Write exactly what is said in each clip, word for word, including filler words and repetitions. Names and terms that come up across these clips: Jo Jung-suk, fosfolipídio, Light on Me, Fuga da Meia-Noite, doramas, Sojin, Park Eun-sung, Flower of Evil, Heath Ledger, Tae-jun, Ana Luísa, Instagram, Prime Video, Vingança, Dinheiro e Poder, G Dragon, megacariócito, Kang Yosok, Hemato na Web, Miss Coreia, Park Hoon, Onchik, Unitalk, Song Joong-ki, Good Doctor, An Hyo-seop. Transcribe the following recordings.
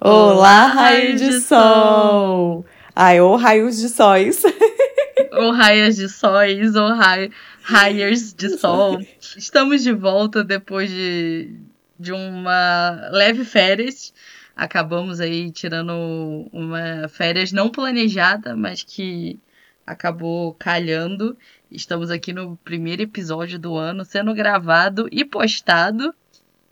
Olá, raio de sol! Ai, ou raios de sóis. Ou raias de sóis, ou ra... raios de sol. Estamos de volta depois de, de uma leve férias. Acabamos aí tirando uma férias não planejada, mas que acabou calhando. Estamos aqui no primeiro episódio do ano, sendo gravado e postado.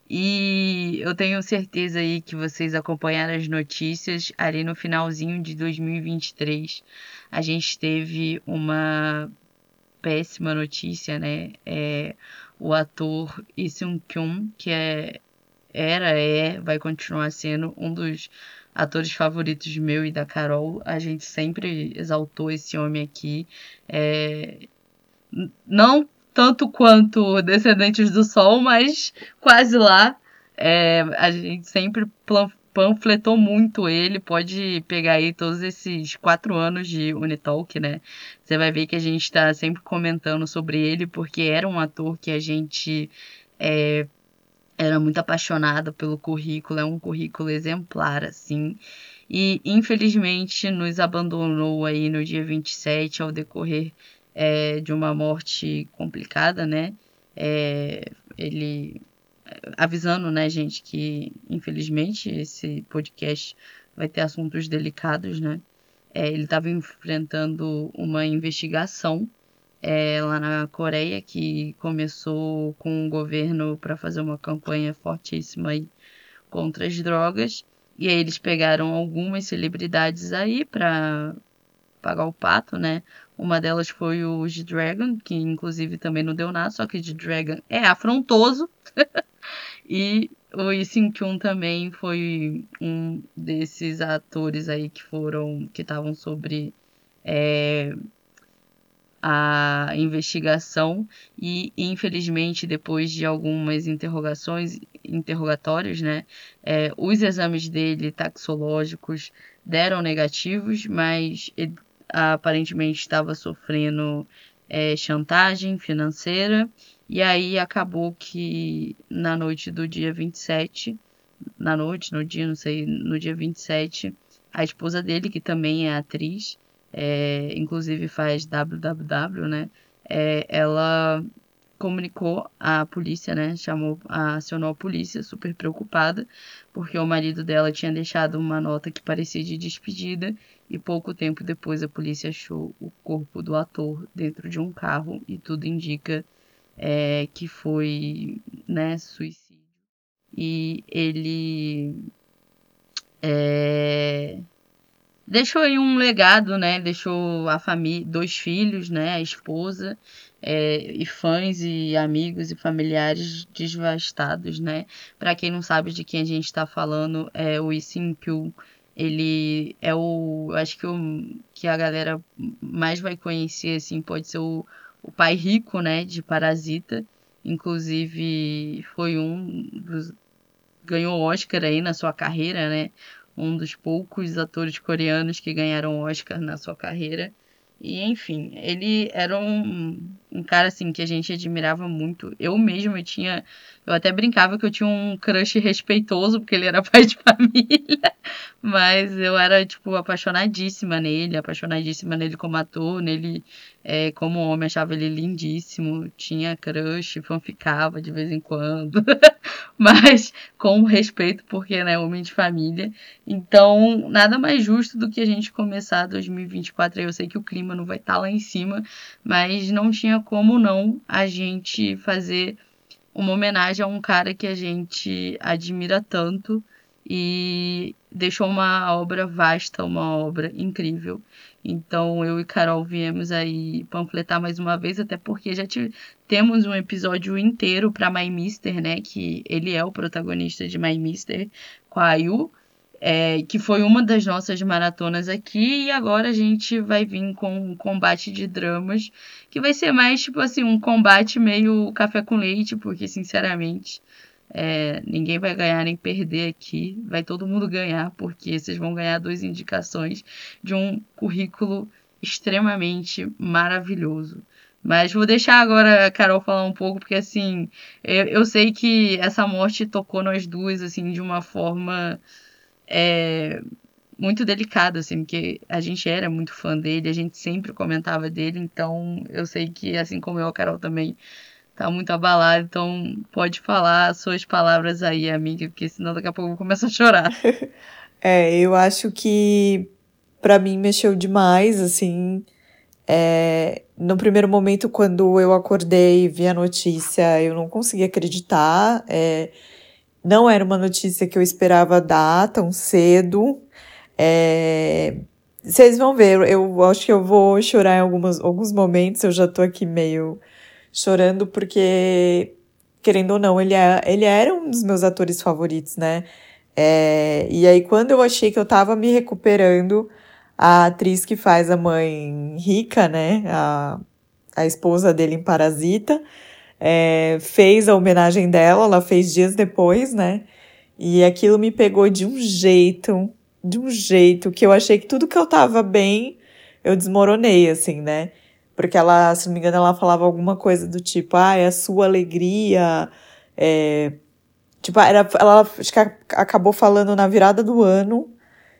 E eu tenho certeza aí que vocês acompanharam as notícias. Ali no finalzinho de dois mil e vinte e três, a gente teve uma péssima notícia, né? É, o ator Lee Sun Kyun, que é, era, é, vai continuar sendo um dos atores favoritos meu e da Carol. A gente sempre exaltou esse homem aqui. É, não... tanto quanto Descendentes do Sol, mas quase lá. É, a gente sempre panfletou muito ele. Pode pegar aí todos esses quatro anos de Unitalk, né? Você vai ver que a gente está sempre comentando sobre ele, porque era um ator que a gente é, era muito apaixonada pelo currículo. É um currículo exemplar, assim. E, infelizmente, nos abandonou aí no dia vinte e sete, ao decorrer... É, de uma morte complicada, né? É, ele... Avisando, né, gente, que infelizmente esse podcast vai ter assuntos delicados, né? É, ele estava enfrentando uma investigação é, lá na Coreia, que começou com o governo para fazer uma campanha fortíssima aí contra as drogas. E aí eles pegaram algumas celebridades aí para pagar o pato, né? Uma delas foi o G Dragon, que inclusive também não deu nada, só que G Dragon é afrontoso. E o Lee Sun Kyun também foi um desses atores aí que foram, que estavam sobre é, a investigação. E infelizmente, depois de algumas interrogações, interrogatórios, né, é, os exames dele taxológicos deram negativos, mas ele aparentemente estava sofrendo é, chantagem financeira. E aí acabou que na noite do dia vinte e sete, na noite, no dia, não sei, no dia vinte e sete, a esposa dele, que também é atriz, é, inclusive faz W W W, né? É, ela comunicou à polícia, né? Chamou, acionou a polícia, super preocupada, porque o marido dela tinha deixado uma nota que parecia de despedida. E pouco tempo depois a polícia achou o corpo do ator dentro de um carro, e tudo indica é, que foi, né, suicídio. E ele é, deixou aí um legado, né? Deixou a família, dois filhos, né, a esposa, é, e fãs e amigos e familiares devastados, né? Para quem não sabe de quem a gente está falando, é o Lee Sun Kyun. Ele é o... Acho que, o, que a galera mais vai conhecer, assim, pode ser o, o pai rico, né, de Parasita. Inclusive, foi um... dos, ganhou Oscar aí na sua carreira, né? Um dos poucos atores coreanos que ganharam Oscar na sua carreira. E, enfim, ele era um, um cara, assim, que a gente admirava muito. Eu mesma, eu tinha... Eu até brincava que eu tinha um crush respeitoso, porque ele era pai de família. Mas eu era, tipo, apaixonadíssima nele. Apaixonadíssima nele como ator, nele é, como homem. Achava ele lindíssimo. Tinha crush, fanficava de vez em quando. Mas com respeito, porque, né, homem de família. Então, nada mais justo do que a gente começar dois mil e vinte e quatro. Eu sei que o clima não vai estar lá em cima, mas não tinha como não a gente fazer uma homenagem a um cara que a gente admira tanto e deixou uma obra vasta, uma obra incrível. Então eu e Carol viemos aí panfletar mais uma vez, até porque já tive, temos um episódio inteiro para My Mister, né, que ele é o protagonista de My Mister com a Yu. É, que foi uma das nossas maratonas aqui, e agora a gente vai vir com um combate de dramas, que vai ser mais tipo assim, um combate meio café com leite, porque sinceramente é, ninguém vai ganhar nem perder aqui, vai todo mundo ganhar, porque vocês vão ganhar duas indicações de um currículo extremamente maravilhoso. Mas vou deixar agora a Carol falar um pouco, porque, assim, eu, eu sei que essa morte tocou nós duas, assim, de uma forma é, muito delicada, assim, porque a gente era muito fã dele, a gente sempre comentava dele, então eu sei que, assim como eu, a Carol também tá muito abalada, então pode falar suas palavras aí, amiga, porque senão daqui a pouco eu começo a chorar. É, eu acho que pra mim mexeu demais, assim... É, no primeiro momento, quando eu acordei e vi a notícia, eu não consegui acreditar. É, não era uma notícia que eu esperava dar tão cedo. É, vocês vão ver, eu acho que eu vou chorar em algumas, alguns momentos. Eu já tô aqui meio chorando, porque, querendo ou não, ele, é, ele era um dos meus atores favoritos, né? É, e aí, quando eu achei que eu tava me recuperando... A atriz que faz a mãe rica, né, a, a esposa dele em Parasita, é, fez a homenagem dela, ela fez dias depois, né, e aquilo me pegou de um jeito, de um jeito, que eu achei que tudo que eu tava bem, eu desmoronei, assim, né, porque ela, se não me engano, ela falava alguma coisa do tipo, ah, é a sua alegria, é, tipo, era, ela acho que acabou falando na virada do ano.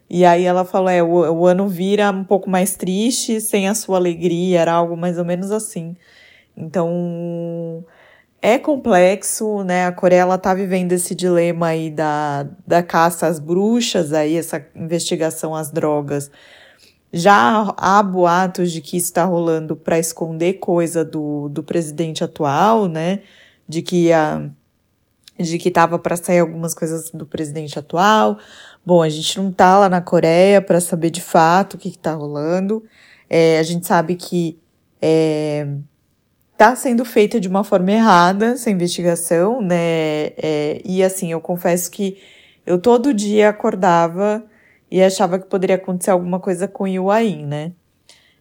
E aí ela falou, é, o, o ano vira um pouco mais triste, sem a sua alegria, era algo mais ou menos assim. Então, é complexo, né? A Coreia, ela tá vivendo esse dilema aí da, da caça às bruxas, aí essa investigação às drogas. Já há boatos de que isso tá rolando para esconder coisa do, do presidente atual, né? De que a... de que tava para sair algumas coisas do presidente atual. Bom, a gente não tá lá na Coreia para saber de fato o que que tá rolando. É, a gente sabe que é, tá sendo feita de uma forma errada essa investigação, né? É, e assim, eu confesso que eu todo dia acordava e achava que poderia acontecer alguma coisa com o Yong, né?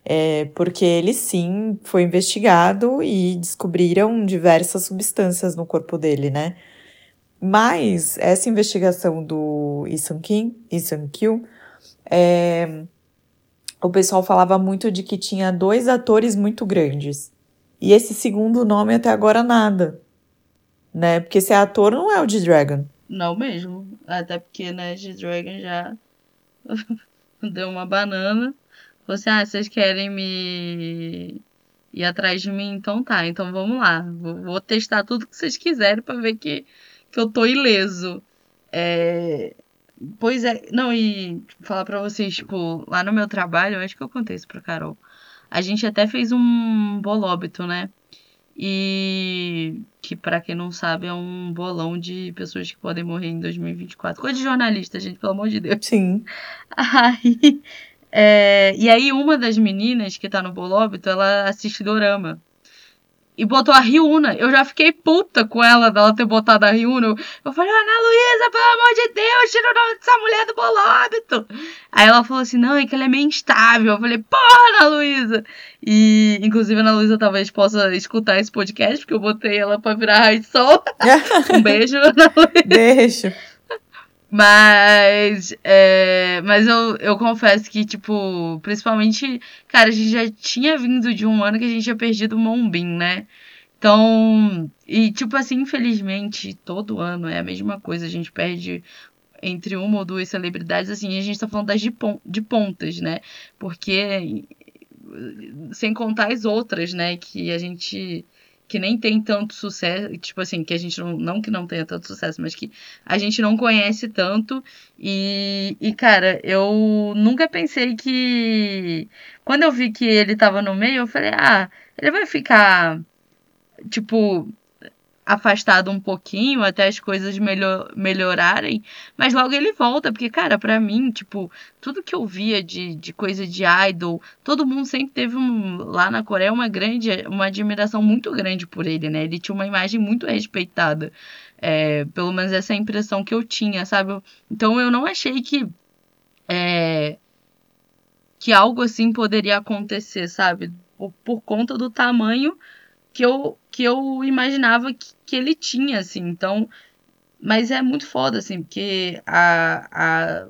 É, porque ele sim foi investigado e descobriram diversas substâncias no corpo dele, né? Mas essa investigação do Lee Sun Kyun, Lee Sun Kyun, é, o pessoal falava muito de que tinha dois atores muito grandes. E esse segundo nome até agora nada, né? Porque esse ator não é o G Dragon. Não mesmo. Até porque, né, G Dragon já deu uma banana. Falou assim, ah, vocês querem me... ir atrás de mim? Então tá, então vamos lá. Vou, vou testar tudo que vocês quiserem pra ver que... que eu tô ileso. É... Pois é. Não, e falar pra vocês, tipo, lá no meu trabalho, eu acho que eu contei isso pra Carol. A gente até fez um bolóbito, né? E que, pra quem não sabe, é um bolão de pessoas que podem morrer em dois mil e vinte e quatro. Coisa de jornalista, gente, pelo amor de Deus. Sim. Aí, é... E aí, uma das meninas que tá no bolóbito, ela assiste dorama. E botou a Riuna. Eu já fiquei puta com ela, dela ter botado a Riuna. Eu falei, Ana Luísa, pelo amor de Deus, tira o nome dessa mulher do bolóbito. Aí ela falou assim, não, é que ela é meio instável. Eu falei, porra, Ana Luísa. E, inclusive, a Ana Luísa talvez possa escutar esse podcast, porque eu botei ela pra virar raio de sol. Um beijo, Ana Luísa. Beijo. Mas, é, mas eu, eu confesso que, tipo, principalmente, cara, a gente já tinha vindo de um ano que a gente tinha perdido o Monbin, né? Então, e tipo assim, infelizmente, todo ano é a mesma coisa, a gente perde entre uma ou duas celebridades, assim, a gente tá falando das de, pon- de pontas, né? Porque, sem contar as outras, né, que a gente... que nem tem tanto sucesso, tipo assim, que a gente não, não que não tenha tanto sucesso, mas que a gente não conhece tanto, e, e cara, eu nunca pensei que, quando eu vi que ele tava no meio, eu falei, ah, ele vai ficar, tipo, afastado um pouquinho, até as coisas melhor, melhorarem, mas logo ele volta, porque, cara, pra mim, tipo, tudo que eu via de, de coisa de idol, todo mundo sempre teve, um, lá na Coreia, uma grande, uma admiração muito grande por ele, né, ele tinha uma imagem muito respeitada, é, pelo menos essa é a impressão que eu tinha, sabe, então eu não achei que, é, que algo assim poderia acontecer, sabe, por, por conta do tamanho que eu, que eu imaginava que, que ele tinha, assim, então... Mas é muito foda, assim, porque a... a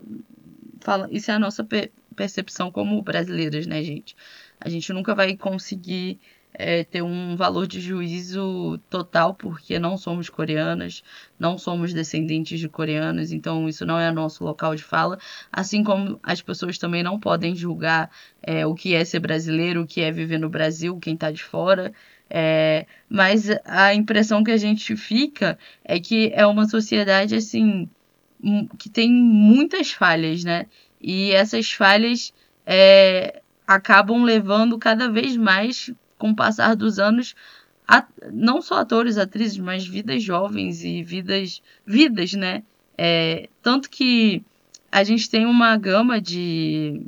fala, isso é a nossa per, percepção como brasileiros, né, gente? A gente nunca vai conseguir é, ter um valor de juízo total, porque não somos coreanas, não somos descendentes de coreanos, então isso não é nosso local de fala, assim como as pessoas também não podem julgar é, o que é ser brasileiro, o que é viver no Brasil, quem está de fora. É, mas a impressão que a gente fica é que é uma sociedade assim que tem muitas falhas, né? E essas falhas é, acabam levando cada vez mais, com o passar dos anos, a, não só atores, atrizes, mas vidas jovens e vidas, vidas, né? É, tanto que a gente tem uma gama de,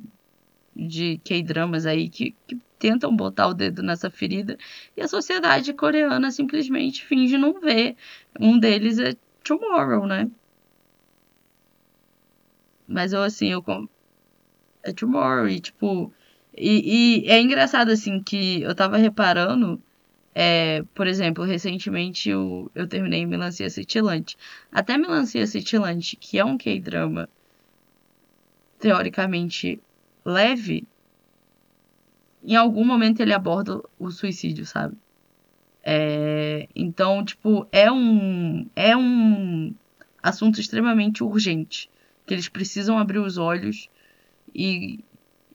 de K-dramas aí que, que tentam botar o dedo nessa ferida e a sociedade coreana simplesmente finge não ver. Um deles é Tomorrow, né? Mas eu, assim, eu... É Tomorrow, e, tipo... E, e é engraçado, assim, que eu tava reparando... É, por exemplo, recentemente eu, eu terminei Melancia Cintilante. Até Melancia Cintilante, que é um K-drama teoricamente leve... Em algum momento ele aborda o suicídio, sabe? É, então, tipo, é um... É um assunto extremamente urgente, que eles precisam abrir os olhos e,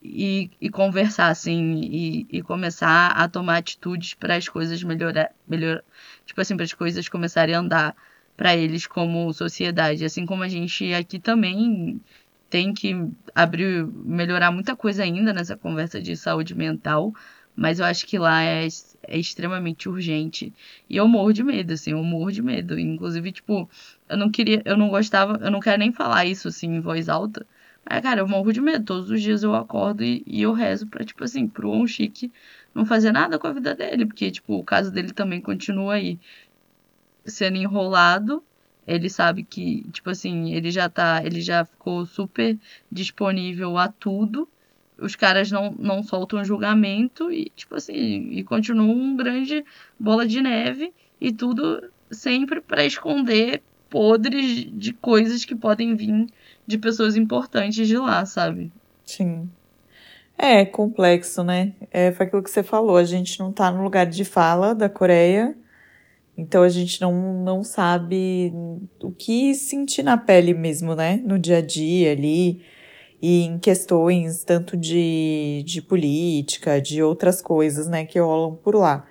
e, e conversar, assim, e, e começar a tomar atitudes para as coisas melhorar, melhor, tipo assim, para as coisas começarem a andar para eles como sociedade. Assim como a gente aqui também tem que abrir, melhorar muita coisa ainda nessa conversa de saúde mental, mas eu acho que lá é, é extremamente urgente. E eu morro de medo, assim, eu morro de medo. Inclusive, tipo, eu não queria, eu não gostava, eu não quero nem falar isso, assim, em voz alta. Mas, cara, eu morro de medo. Todos os dias eu acordo e, e eu rezo pra, tipo assim, pro Onchik não fazer nada com a vida dele. Porque, tipo, o caso dele também continua aí sendo enrolado. Ele sabe que, tipo assim, ele já tá, ele já ficou super disponível a tudo. Os caras não, não soltam julgamento e, tipo assim, e continua um grande bola de neve e tudo sempre para esconder podres de coisas que podem vir de pessoas importantes de lá, sabe? Sim. É complexo, né? É, foi aquilo que você falou, a gente não tá no lugar de fala da Coreia, então a gente não, não sabe o que sentir na pele mesmo, né? No dia a dia ali. E em questões tanto de, de política, de outras coisas, né, que rolam por lá.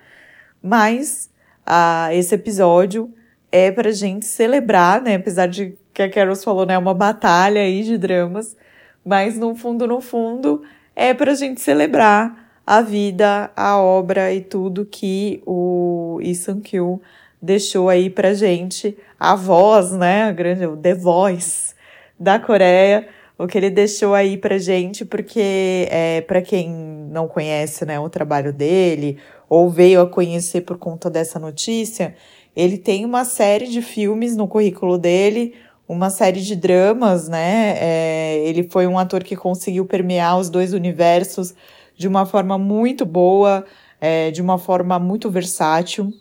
Mas ah, esse episódio é pra gente celebrar, né, apesar de que a Carol falou, né, uma batalha aí de dramas, mas no fundo, no fundo, é pra gente celebrar a vida, a obra e tudo que o Lee Sun Kyun deixou aí pra gente, a voz, né, a grande, o The Voice da Coreia, o que ele deixou aí pra gente, porque é, pra quem não conhece, né, o trabalho dele, ou veio a conhecer por conta dessa notícia, ele tem uma série de filmes no currículo dele, uma série de dramas, né, é, ele foi um ator que conseguiu permear os dois universos de uma forma muito boa, é, de uma forma muito versátil.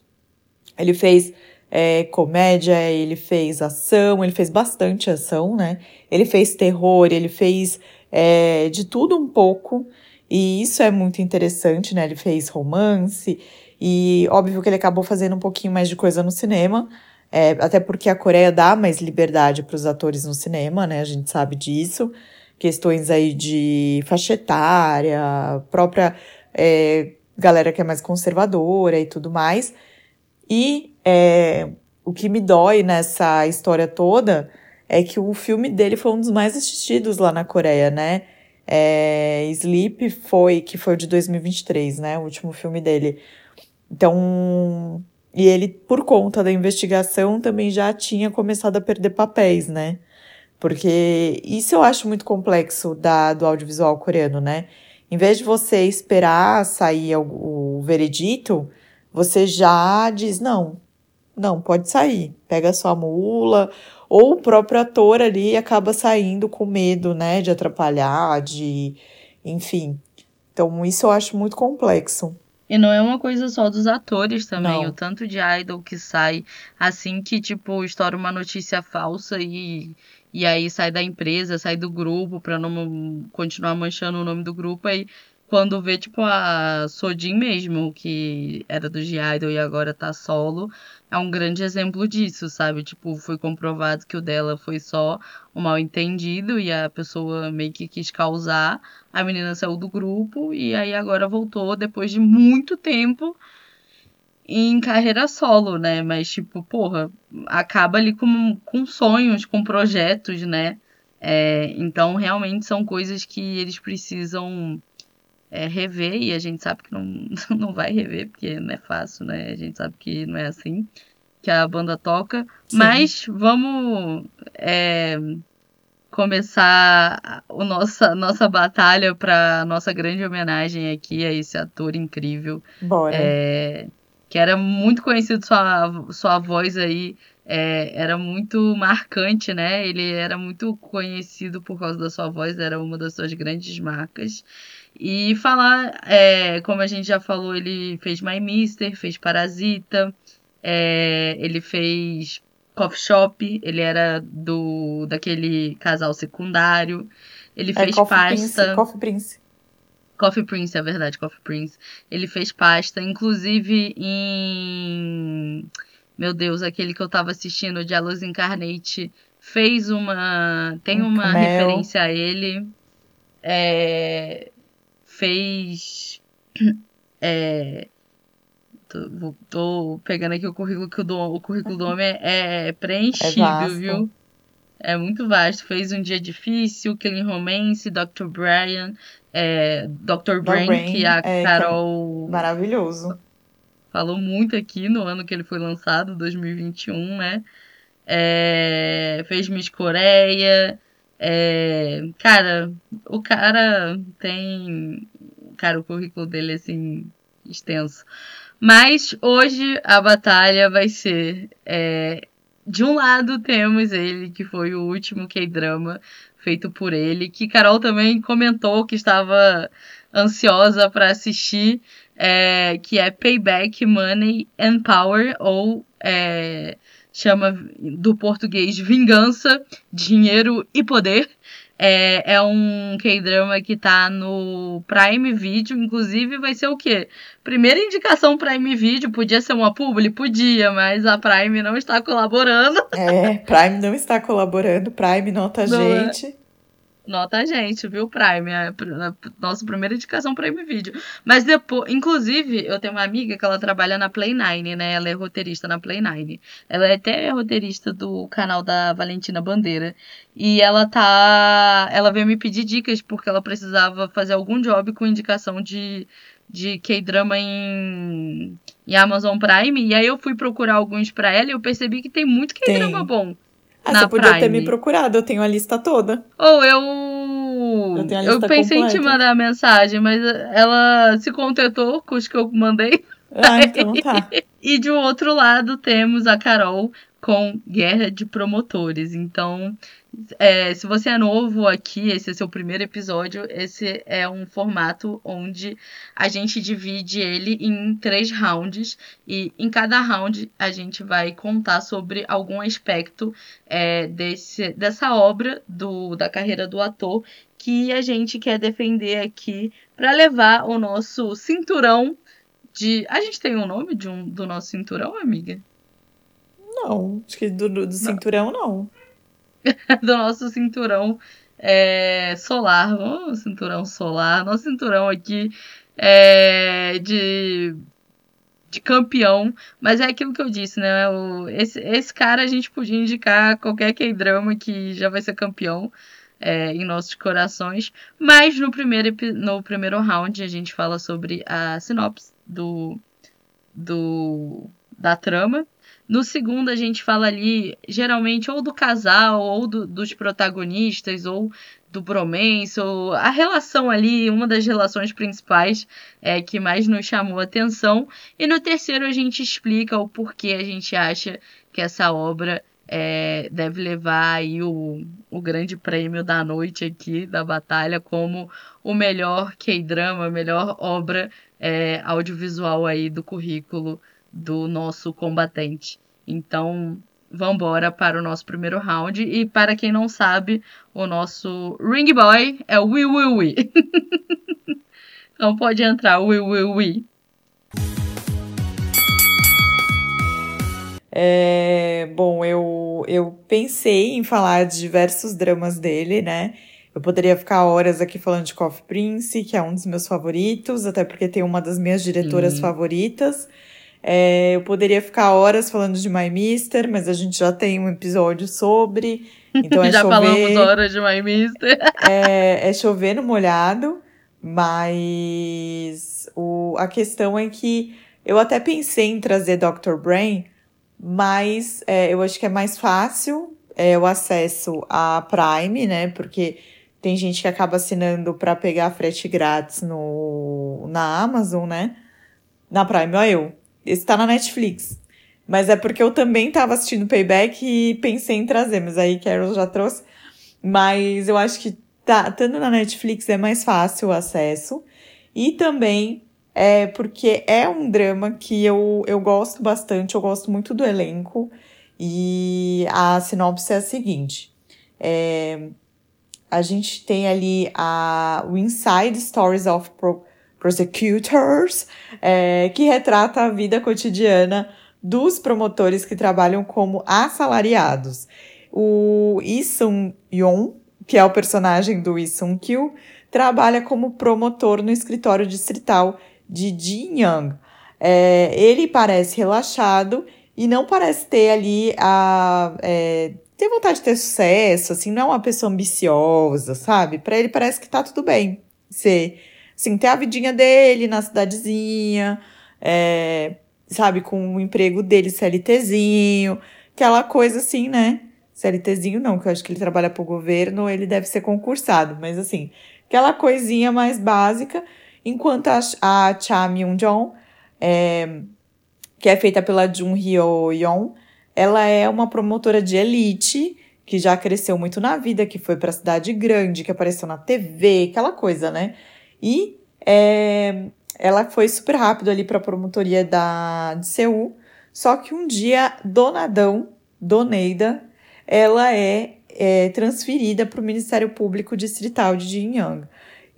Ele fez... É, comédia, ele fez ação, ele fez bastante ação, né? Ele fez terror, ele fez é, de tudo um pouco, e isso é muito interessante, né? Ele fez romance, e óbvio que ele acabou fazendo um pouquinho mais de coisa no cinema, é, até porque a Coreia dá mais liberdade para os atores no cinema, né? A gente sabe disso, questões aí de faixa etária, própria é, galera que é mais conservadora e tudo mais, e É, o que me dói nessa história toda é que o filme dele foi um dos mais assistidos lá na Coreia, né? É, Sleep foi, que foi o de dois mil e vinte e três, né? O último filme dele. Então, e ele, por conta da investigação, também já tinha começado a perder papéis, né? Porque isso eu acho muito complexo da, do audiovisual coreano, né? Em vez de você esperar sair o, o veredito, você já diz, não, não, pode sair, pega sua mula, ou o próprio ator ali acaba saindo com medo, né, de atrapalhar, de, enfim, então isso eu acho muito complexo. E não é uma coisa só dos atores também, não. O tanto de idol que sai assim que, tipo, estoura uma notícia falsa e, e aí sai da empresa, sai do grupo, pra não continuar manchando o nome do grupo, aí Quando vê, tipo, a Sojin mesmo, que era do G-Idol e agora tá solo, é um grande exemplo disso, sabe? Tipo, foi comprovado que o dela foi só um mal-entendido e a pessoa meio que quis causar. A menina saiu do grupo e aí agora voltou depois de muito tempo em carreira solo, né? Mas, tipo, porra, acaba ali com, com sonhos, com projetos, né? É, então, realmente, são coisas que eles precisam... É, rever, e a gente sabe que não, não vai rever, porque não é fácil, né? A gente sabe que não é assim que a banda toca. Sim. Mas vamos é, começar a nossa, nossa batalha para nossa grande homenagem aqui a esse ator incrível. Bora. É, que era muito conhecido, sua, sua voz aí é, era muito marcante, né? Ele era muito conhecido por causa da sua voz, era uma das suas grandes marcas. E falar, é, como a gente já falou, ele fez My Mister, fez Parasita, é, ele fez Coffee Shop, ele era do, daquele casal secundário, ele é, fez Coffee Pasta. Prince, Coffee Prince. Coffee Prince, é verdade, Coffee Prince. Ele fez Pasta, inclusive em... Meu Deus, aquele que eu tava assistindo, de Alôs Incarnate, fez uma... Tem um uma camel. Referência a ele. É... Fez. É, tô, tô pegando aqui o currículo, que o, do, o currículo do homem é, é preenchido, é viu? É muito vasto. Fez Um Dia Difícil, Killing Romance, doutor Brian, é, doutor Brain, Brain, que a é, Carol. Que é maravilhoso. Falou muito aqui no ano que ele foi lançado, dois mil e vinte e um, né? É, fez Miss Coreia. É, cara, o cara tem... Cara, o currículo dele é, assim, extenso. Mas hoje a batalha vai ser... É, de um lado temos ele, que foi o último K-drama feito por ele, que Carol também comentou que estava ansiosa para assistir, é, que é Payback, Money and Power, ou... É, chama do português Vingança, Dinheiro e Poder. É, é um K-drama que tá no Prime Video, inclusive vai ser o quê? Primeira indicação Prime Video, podia ser uma publi? Podia, mas a Prime não está colaborando. É, Prime não está colaborando, Prime nota a gente. É. Nota a gente, viu, Prime? A, a, a nossa primeira indicação Prime Video. Mas depois, inclusive, eu tenho uma amiga que ela trabalha na Play Nine, né? Ela é roteirista na Play Nine. Ela é até roteirista do canal da Valentina Bandeira. E ela tá... Ela veio me pedir dicas porque ela precisava fazer algum job com indicação de... de K-drama em... em Amazon Prime. E aí eu fui procurar alguns pra ela e eu percebi que tem muito K-drama tem. Bom. Ah, na você podia Prime. Ter me procurado, eu tenho a lista toda. Ou oh, eu... Eu, tenho a lista eu pensei completa. Em te mandar a mensagem, mas ela se contentou com os que eu mandei. Ah, então tá. E de outro lado temos a Carol com Guerra de Promotores. Então, é, se você é novo aqui, esse é seu primeiro episódio, esse é um formato onde a gente divide ele em três rounds. E em cada round a gente vai contar sobre algum aspecto é, desse, dessa obra, do, da carreira do ator, que a gente quer defender aqui para levar o nosso cinturão de... A gente tem um nome de um, do nosso cinturão, amiga? Não, acho que do, do não. cinturão não. Do nosso cinturão é, solar. Oh, cinturão solar. Nosso cinturão aqui é de, de campeão. Mas é aquilo que eu disse, né? O, esse, esse cara a gente podia indicar qualquer K-drama que já vai ser campeão. É, em nossos corações, mas no primeiro, no primeiro round a gente fala sobre a sinopse do, do, da trama. No segundo a gente fala ali, geralmente, ou do casal, ou do, dos protagonistas, ou do bromance, ou a relação ali, uma das relações principais é, que mais nos chamou a atenção. E no terceiro a gente explica o porquê a gente acha que essa obra... É, deve levar aí o, o grande prêmio da noite aqui, da batalha, como o melhor K-drama, a melhor obra é, audiovisual aí do currículo do nosso combatente. Então, vambora para o nosso primeiro round. E para quem não sabe, o nosso Ring Boy é o Will Wee. Não pode entrar, Will Will Wee. É, bom, eu, eu pensei em falar de diversos dramas dele, né? Eu poderia ficar horas aqui falando de Coffee Prince, que é um dos meus favoritos, até porque tem uma das minhas diretoras uhum. favoritas. É, eu poderia ficar horas falando de My Mister, mas a gente já tem um episódio sobre. Então é já chover, falamos horas de My Mister. É, é chover no molhado, mas o, a questão é que eu até pensei em trazer doutor Brain, mas é, eu acho que é mais fácil é, o acesso à Prime, né? Porque tem gente que acaba assinando para pegar frete grátis no, na Amazon, né? Na Prime, ó eu. Esse tá na Netflix. Mas é porque eu também tava assistindo Payback e pensei em trazer, mas aí Carol já trouxe. Mas eu acho que tá, estando na Netflix é mais fácil o acesso. E também... É, porque é um drama que eu, eu gosto bastante, eu gosto muito do elenco, e a sinopse é a seguinte. É, a gente tem ali a, o Inside Stories of Pro, Prosecutors, é, que retrata a vida cotidiana dos promotores que trabalham como assalariados. O Lee Sun Kyun, que é o personagem do Lee Sun Kyun, trabalha como promotor no escritório distrital de Jinyang. É, ele parece relaxado e não parece ter ali a... É, ter vontade de ter sucesso, assim, não é uma pessoa ambiciosa, sabe? Pra ele parece que tá tudo bem. Ser, assim, ter a vidinha dele na cidadezinha, é, sabe, com o emprego dele C L Tzinho, aquela coisa assim, né? C L Tzinho não, que eu acho que ele trabalha pro governo, ele deve ser concursado, mas assim, aquela coisinha mais básica. Enquanto a, a Cha Myung-jong, é, que é feita pela Jun Hyo-yeon, ela é uma promotora de elite, que já cresceu muito na vida, que foi pra cidade grande, que apareceu na T V, aquela coisa, né? E é, ela foi super rápido ali pra promotoria da, de Seul, só que um dia, Donadão, Doneida, ela é, é transferida pro Ministério Público Distrital de Jinyang.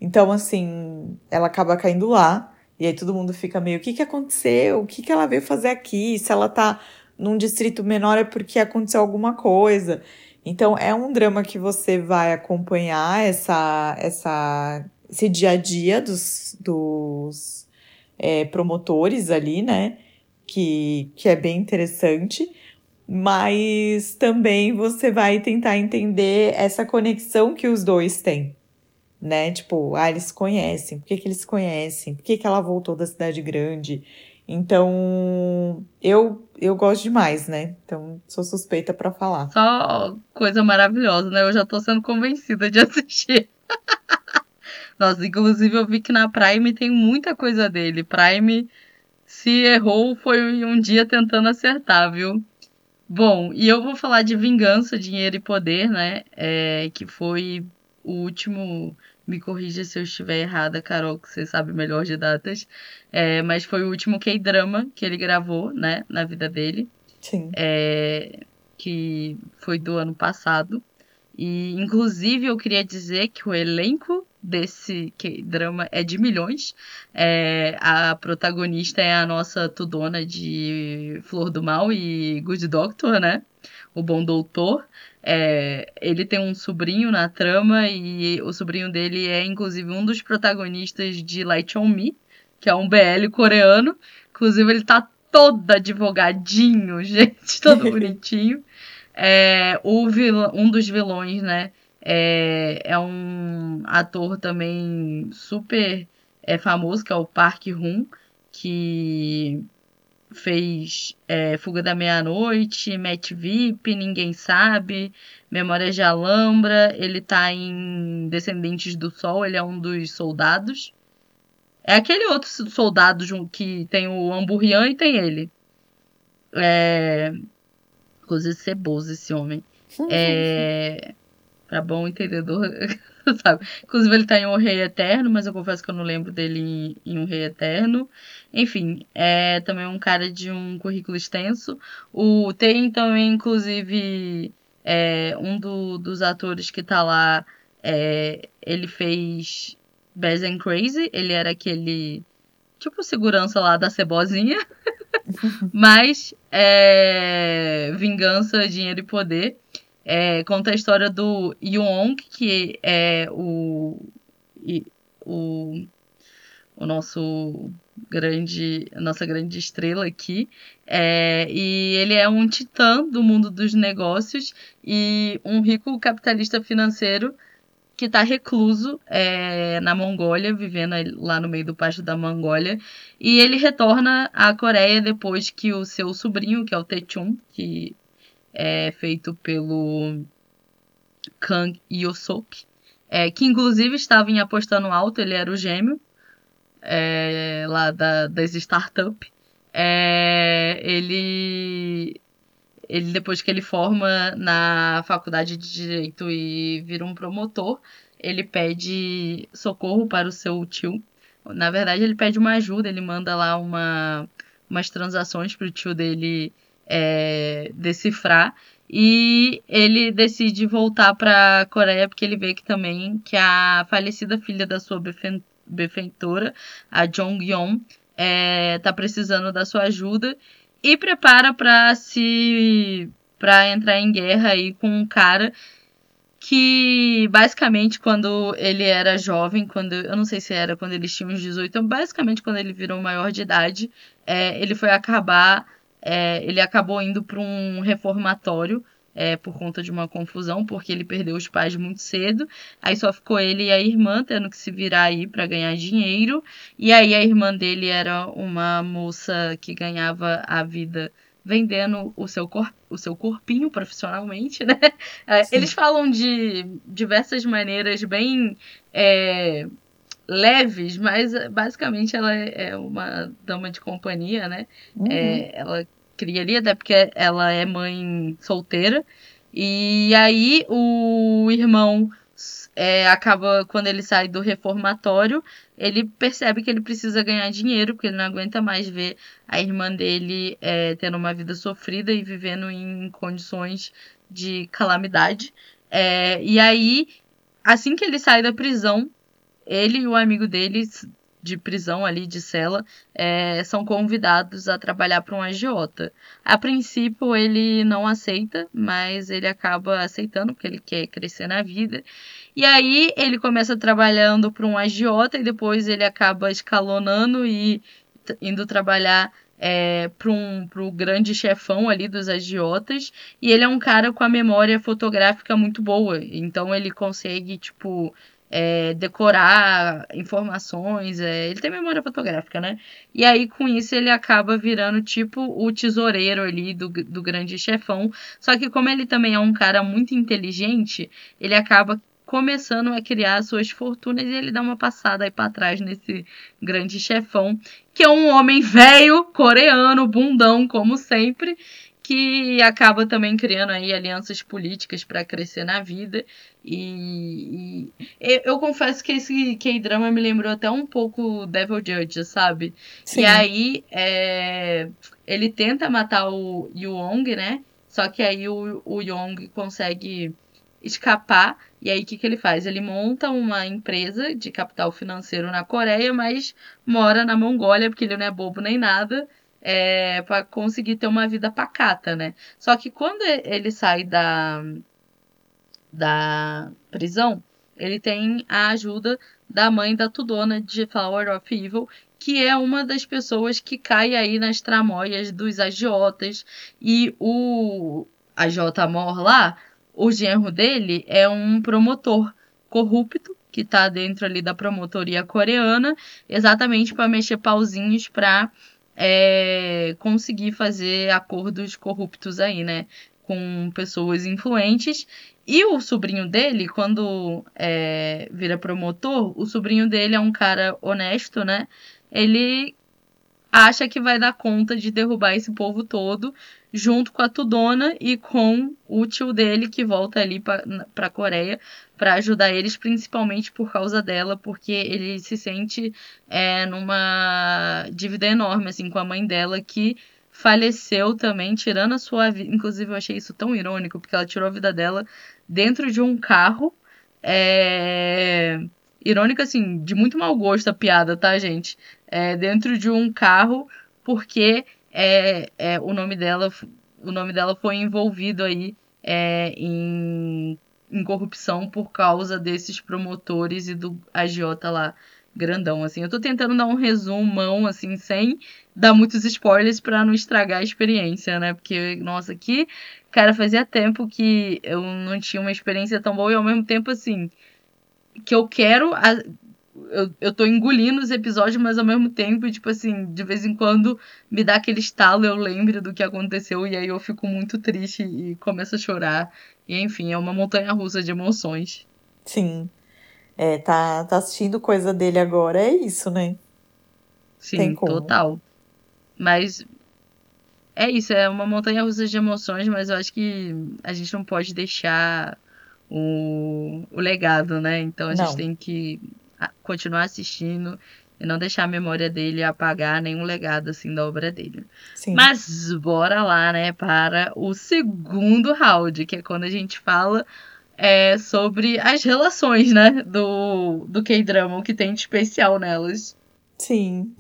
Então, assim, ela acaba caindo lá, e aí todo mundo fica meio, o que que aconteceu? O que que ela veio fazer aqui? Se ela tá num distrito menor é porque aconteceu alguma coisa. Então, é um drama que você vai acompanhar essa, essa, esse dia a dia dos, dos é, promotores ali, né? Que, que é bem interessante. Mas também você vai tentar entender essa conexão que os dois têm. Né, tipo, ah, eles se conhecem, por que que eles se conhecem, por que que ela voltou da cidade grande, então, eu, eu gosto demais, né, então sou suspeita pra falar. Só coisa maravilhosa, né, eu já tô sendo convencida de assistir. Nossa, inclusive eu vi que na Prime tem muita coisa dele, Prime se errou foi um dia tentando acertar, viu. Bom, e eu vou falar de Vingança, Dinheiro e Poder, né, é, que foi... O último, me corrija se eu estiver errada, Carol, que você sabe melhor de datas. É, mas foi o último K-drama que ele gravou, né, na vida dele. Sim. É, que foi do ano passado. E, inclusive, eu queria dizer que o elenco desse K-drama é de milhões. É, a protagonista é a nossa Tudona de Flor do Mal e Good Doctor, né? O Bom Doutor. É, ele tem um sobrinho na trama e o sobrinho dele é, inclusive, um dos protagonistas de Light on Me, que é um B L coreano. Inclusive, ele tá todo advogadinho, gente, todo bonitinho. É, o vilão, um dos vilões, né, é, é um ator também super é, famoso, que é o Park Hoon, que... fez é, Fuga da Meia-Noite, Match V I P, Ninguém Sabe, Memórias de Alhambra, ele tá em Descendentes do Sol, ele é um dos soldados. É aquele outro soldado que tem o Amburian e tem ele. É... Coisa cebosa esse homem. Sim, é... sim, sim. Pra bom entendedor, sabe? Inclusive ele tá em Um Rei Eterno, mas eu confesso que eu não lembro dele em, em Um Rei Eterno. Enfim, é também um cara de um currículo extenso. O, tem também, inclusive, é, um do, dos atores que tá lá, é, ele fez Bad and Crazy, ele era aquele, tipo, segurança lá da cebozinha. Mas é, Vingança, Dinheiro e Poder é, conta a história do Yong, que é o, o, o nosso grande, nossa grande estrela aqui. É, e ele é um titã do mundo dos negócios e um rico capitalista financeiro que está recluso é, na Mongólia, vivendo lá no meio do pasto da Mongólia. E ele retorna à Coreia depois que o seu sobrinho, que é o Tae-jun, que é feito pelo Kang Yosok, é, que inclusive estava em Apostando Alto, ele era o gêmeo é, lá da, das startups. É, ele... Ele, depois que ele forma na faculdade de Direito e vira um promotor, ele pede socorro para o seu tio. Na verdade, ele pede uma ajuda, ele manda lá uma, umas transações para o tio dele é, decifrar. E ele decide voltar para a Coreia, porque ele vê que também que a falecida filha da sua benfeitora, a Jong-yeon, está é, precisando da sua ajuda. E prepara pra se. pra entrar em guerra aí com um cara que basicamente quando ele era jovem, quando. Eu não sei se era quando eles tinham uns dezoito, basicamente quando ele virou maior de idade, é, ele foi acabar. É, ele acabou indo para um reformatório é, por conta de uma confusão, porque ele perdeu os pais muito cedo. Aí só ficou ele e a irmã tendo que se virar aí pra ganhar dinheiro. E aí a irmã dele era uma moça que ganhava a vida vendendo o seu, cor- o seu corpinho profissionalmente, né? Sim. Eles falam de diversas maneiras bem é, leves, mas basicamente ela é uma dama de companhia, né? Uhum. É, ela cria ali, até porque ela é mãe solteira. E aí o irmão é, acaba, quando ele sai do reformatório, ele percebe que ele precisa ganhar dinheiro, porque ele não aguenta mais ver a irmã dele é, tendo uma vida sofrida e vivendo em condições de calamidade. É, e aí, assim que ele sai da prisão, ele e o amigo dele de prisão ali, de cela, é, são convidados a trabalhar para um agiota. A princípio, ele não aceita, mas ele acaba aceitando, porque ele quer crescer na vida. E aí, ele começa trabalhando para um agiota, e depois ele acaba escalonando e t- indo trabalhar é, para um, para o grande chefão ali dos agiotas. E ele é um cara com a memória fotográfica muito boa, então ele consegue, tipo... É, decorar informações, é, ele tem memória fotográfica, né? E aí, com isso, ele acaba virando, tipo, o tesoureiro ali do, do grande chefão. Só que como ele também é um cara muito inteligente, ele acaba começando a criar suas fortunas e ele dá uma passada aí pra trás nesse grande chefão, que é um homem velho, coreano, bundão, como sempre, que acaba também criando aí alianças políticas para crescer na vida. E, e eu, eu confesso que esse K-drama me lembrou até um pouco Devil Judge, sabe? Sim. E aí é, ele tenta matar o Yong, né? Só que aí o, o Yong consegue escapar. E aí o que, que ele faz? Ele monta uma empresa de capital financeiro na Coreia, mas mora na Mongólia, porque ele não é bobo nem nada. É, para conseguir ter uma vida pacata, né? Só que quando ele sai da, da prisão, ele tem a ajuda da mãe da Tudona de Flower of Evil, que é uma das pessoas que cai aí nas tramóias dos agiotas. E o agiota mor lá, o genro dele, é um promotor corrupto que está dentro ali da promotoria coreana, exatamente para mexer pauzinhos para... É, conseguir fazer acordos corruptos aí, né, com pessoas influentes. E o sobrinho dele, quando é, vira promotor, o sobrinho dele é um cara honesto, né, ele acha que vai dar conta de derrubar esse povo todo, junto com a Tudona e com o tio dele, que volta ali pra, pra Coreia, para ajudar eles, principalmente por causa dela, porque ele se sente é, numa dívida enorme, assim, com a mãe dela, que faleceu também, tirando a sua vida. Inclusive, eu achei isso tão irônico, porque ela tirou a vida dela dentro de um carro, é... irônica, assim, de muito mau gosto a piada, tá, gente? É, dentro de um carro, porque é, é, o, nome dela, o nome dela foi envolvido aí é, em, em corrupção por causa desses promotores e do agiota lá, grandão, assim. Eu tô tentando dar um resumão, assim, sem dar muitos spoilers pra não estragar a experiência, né? Porque, nossa, aqui, cara, fazia tempo que eu não tinha uma experiência tão boa e, ao mesmo tempo, assim, que eu quero... A... Eu, eu tô engolindo os episódios, mas ao mesmo tempo, tipo assim, de vez em quando me dá aquele estalo, eu lembro do que aconteceu e aí eu fico muito triste e começo a chorar. E, enfim, é uma montanha-russa de emoções. Sim. É, tá, tá assistindo coisa dele agora, é isso, né? Sim, tem como. Total. Mas é isso, é uma montanha-russa de emoções, mas eu acho que a gente não pode deixar o, o legado, né? Então a não. gente tem que continuar assistindo e não deixar a memória dele apagar nenhum legado, assim, da obra dele. Sim. Mas bora lá, né, para o segundo round, que é quando a gente fala é, sobre as relações, né, do, do K-drama, o que tem de especial nelas. Sim.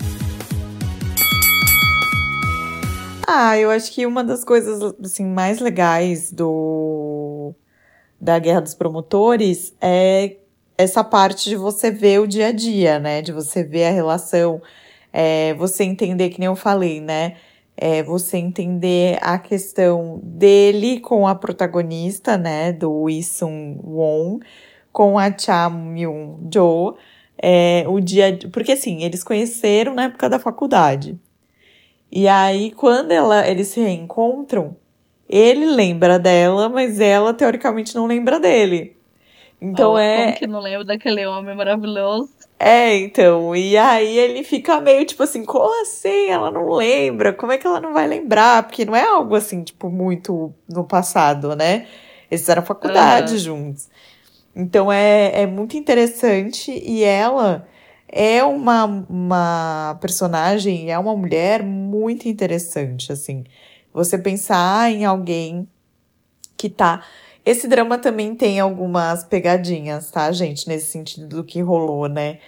Ah, eu acho que uma das coisas, assim, mais legais do da Guerra dos Promotores é essa parte de você ver o dia a dia, né? De você ver a relação, é, você entender, que nem eu falei, né? É, você entender a questão dele com a protagonista, né? Do Lee Sun Kyun, com a Cha Myung-joo. É, o dia... Porque, assim, eles conheceram na época da faculdade. E aí, quando ela, eles se reencontram, ele lembra dela, mas ela, teoricamente, não lembra dele. Então oh, é... Como que não lembro daquele homem maravilhoso? É, então, e aí ele fica meio tipo assim, como assim? Ela não lembra? Como é que ela não vai lembrar? Porque não é algo assim, tipo, muito no passado, né? Eles fizeram faculdade uhum. juntos. Então é, é muito interessante, e ela é uma, uma personagem, é uma mulher muito interessante, assim. Você pensar em alguém que tá... Esse drama também tem algumas pegadinhas, tá, gente? Nesse sentido do que rolou, né?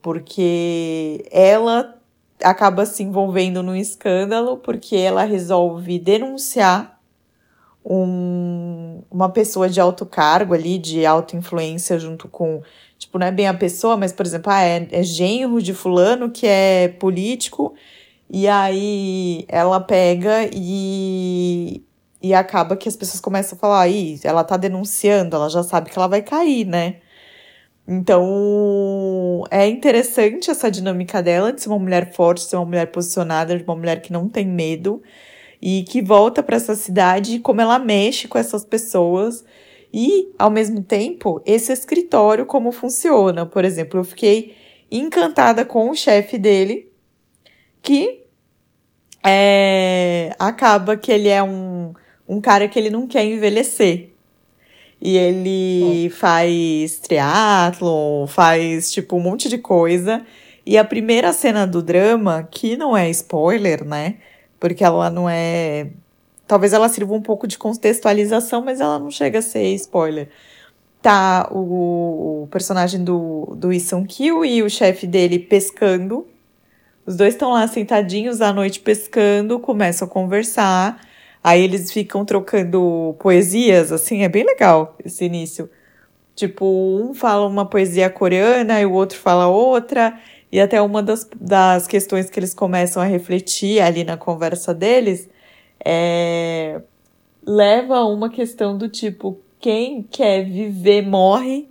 Porque ela acaba se envolvendo num escândalo porque ela resolve denunciar um, uma pessoa de alto cargo ali, de alta influência junto com... Tipo, não é bem a pessoa, mas, por exemplo, ah, é, é genro de fulano que é político. E aí ela pega e... E acaba que as pessoas começam a falar, aí ela tá denunciando, ela já sabe que ela vai cair, né? Então, é interessante essa dinâmica dela, de ser uma mulher forte, de ser uma mulher posicionada, de uma mulher que não tem medo, e que volta pra essa cidade, e como ela mexe com essas pessoas, e, ao mesmo tempo, esse escritório, como funciona. Por exemplo, eu fiquei encantada com o chefe dele, que é, acaba que ele é um... Um cara que ele não quer envelhecer. E ele Bom. faz triatlon, faz, tipo, um monte de coisa. E a primeira cena do drama, que não é spoiler, né? Porque ela não é... Talvez ela sirva um pouco de contextualização, mas ela não chega a ser spoiler. Tá o, o personagem do, do Lee Sun Kyun e o chefe dele pescando. Os dois estão lá sentadinhos à noite pescando, começam a conversar... Aí eles ficam trocando poesias, assim, é bem legal esse início. Tipo, um fala uma poesia coreana e o outro fala outra. E até uma das, das questões que eles começam a refletir ali na conversa deles é, leva a uma questão do tipo, quem quer viver morre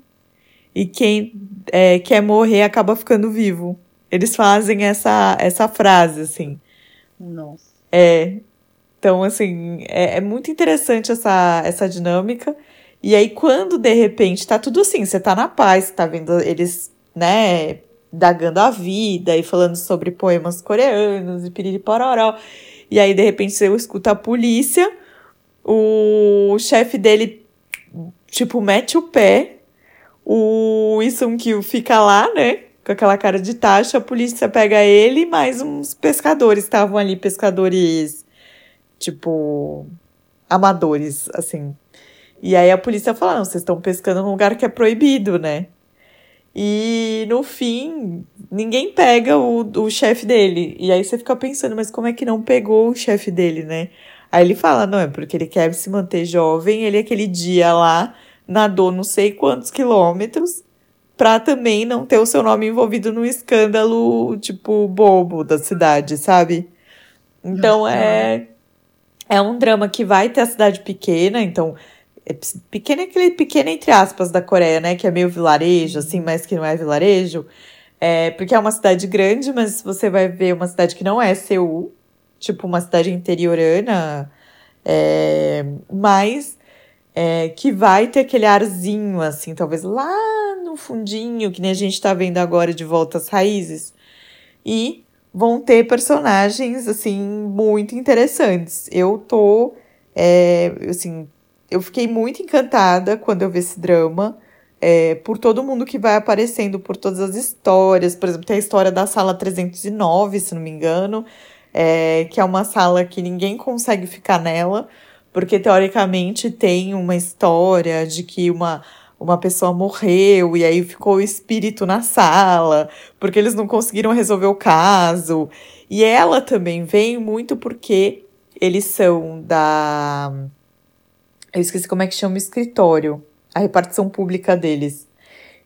e quem é, quer morrer acaba ficando vivo. Eles fazem essa, essa frase, assim. Nossa. É... Então, assim, é, é muito interessante essa, essa dinâmica. E aí, quando, de repente, tá tudo assim, você tá na paz, você tá vendo eles, né, dagando a vida e falando sobre poemas coreanos e piriri-pororó. E aí, de repente, você escuta a polícia, o chefe dele, tipo, mete o pé, o Lee Sun Kyun fica lá, né, com aquela cara de tacho, a polícia pega ele e mais uns pescadores, estavam ali, pescadores... tipo, amadores, assim. E aí a polícia fala, não, vocês estão pescando num lugar que é proibido, né? E no fim, ninguém pega o, o chefe dele. E aí você fica pensando, mas como é que não pegou o chefe dele, né? Aí ele fala, não, é porque ele quer se manter jovem. Ele aquele dia lá nadou não sei quantos quilômetros pra também não ter o seu nome envolvido num escândalo, tipo, bobo da cidade, sabe? Então Nossa. é é um drama que vai ter a cidade pequena, então... É pequeno é aquele pequeno, entre aspas, da Coreia, né? Que é meio vilarejo, assim, mas que não é vilarejo. É, porque é uma cidade grande, mas você vai ver uma cidade que não é Seul. Tipo, uma cidade interiorana. É, mas é, que vai ter aquele arzinho, assim, talvez lá no fundinho, que nem a gente tá vendo agora de Volta às Raízes. E vão ter personagens, assim, muito interessantes. Eu tô, é, assim... Eu fiquei muito encantada quando eu vi esse drama, é, por todo mundo que vai aparecendo, por todas as histórias. Por exemplo, tem a história da sala trezentos e nove, se não me engano, é, que é uma sala que ninguém consegue ficar nela, porque, teoricamente, tem uma história de que uma, uma pessoa morreu e aí ficou o espírito na sala, porque eles não conseguiram resolver o caso. E ela também vem muito porque eles são da... Eu esqueci como é que chama o escritório, a repartição pública deles.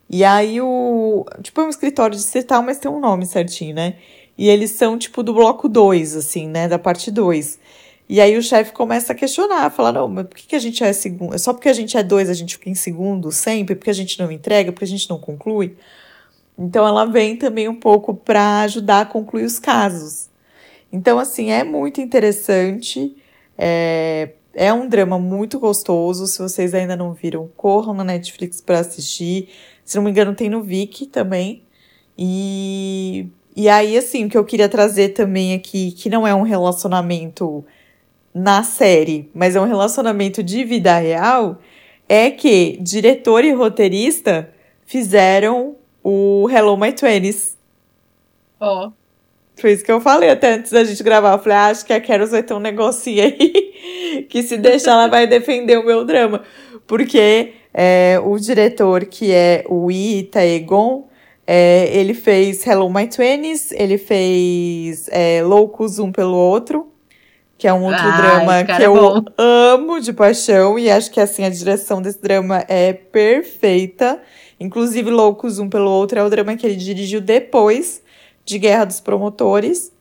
E aí o... Tipo, é um escritório distrital, mas tem um nome certinho, né? E eles são, tipo, do bloco dois, assim, né? Da parte dois. E aí o chefe começa a questionar, falar, não, mas por que, que a gente é segundo? Só porque a gente é dois, a gente fica em segundo sempre? Porque a gente não entrega? Porque a gente não conclui? Então ela vem também um pouco pra ajudar a concluir os casos. Então, assim, é muito interessante, é... É um drama muito gostoso. Se vocês ainda não viram, corram na Netflix pra assistir. Se não me engano, tem no Viki também. E, e aí, assim, o que eu queria trazer também aqui, que não é um relacionamento na série, mas é um relacionamento de vida real, é que diretor e roteirista fizeram o Hello My Twenties. Ó. Oh. Foi isso que eu falei até antes da gente gravar. Eu falei, ah, acho que a Carol vai ter um negocinho aí que se deixar ela vai defender o meu drama. Porque é, o diretor, que é o Itaegon, é, ele fez Hello My Twenties, ele fez é, Loucos um pelo outro, que é um outro ah, drama que é eu bom. amo de paixão. E acho que assim a direção desse drama é perfeita. Inclusive, Loucos um pelo outro é o drama que ele dirigiu depois de Guerra dos Promotores.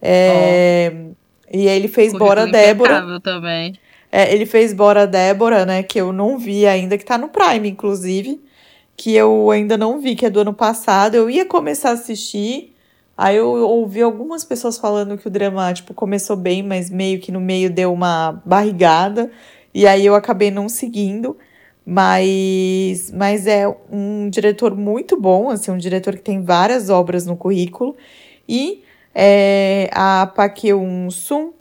É, oh. E ele fez Bora Débora. Também. É, ele fez Bora Débora, né? Que eu não vi ainda, que tá no Prime, inclusive. Que eu ainda não vi, que é do ano passado. Eu ia começar a assistir. Aí eu ouvi algumas pessoas falando que o drama, tipo, começou bem, mas meio que no meio deu uma barrigada. E aí eu acabei não seguindo. Mas, mas é um diretor muito bom, assim, um diretor que tem várias obras no currículo. E é, a Park Eun-sung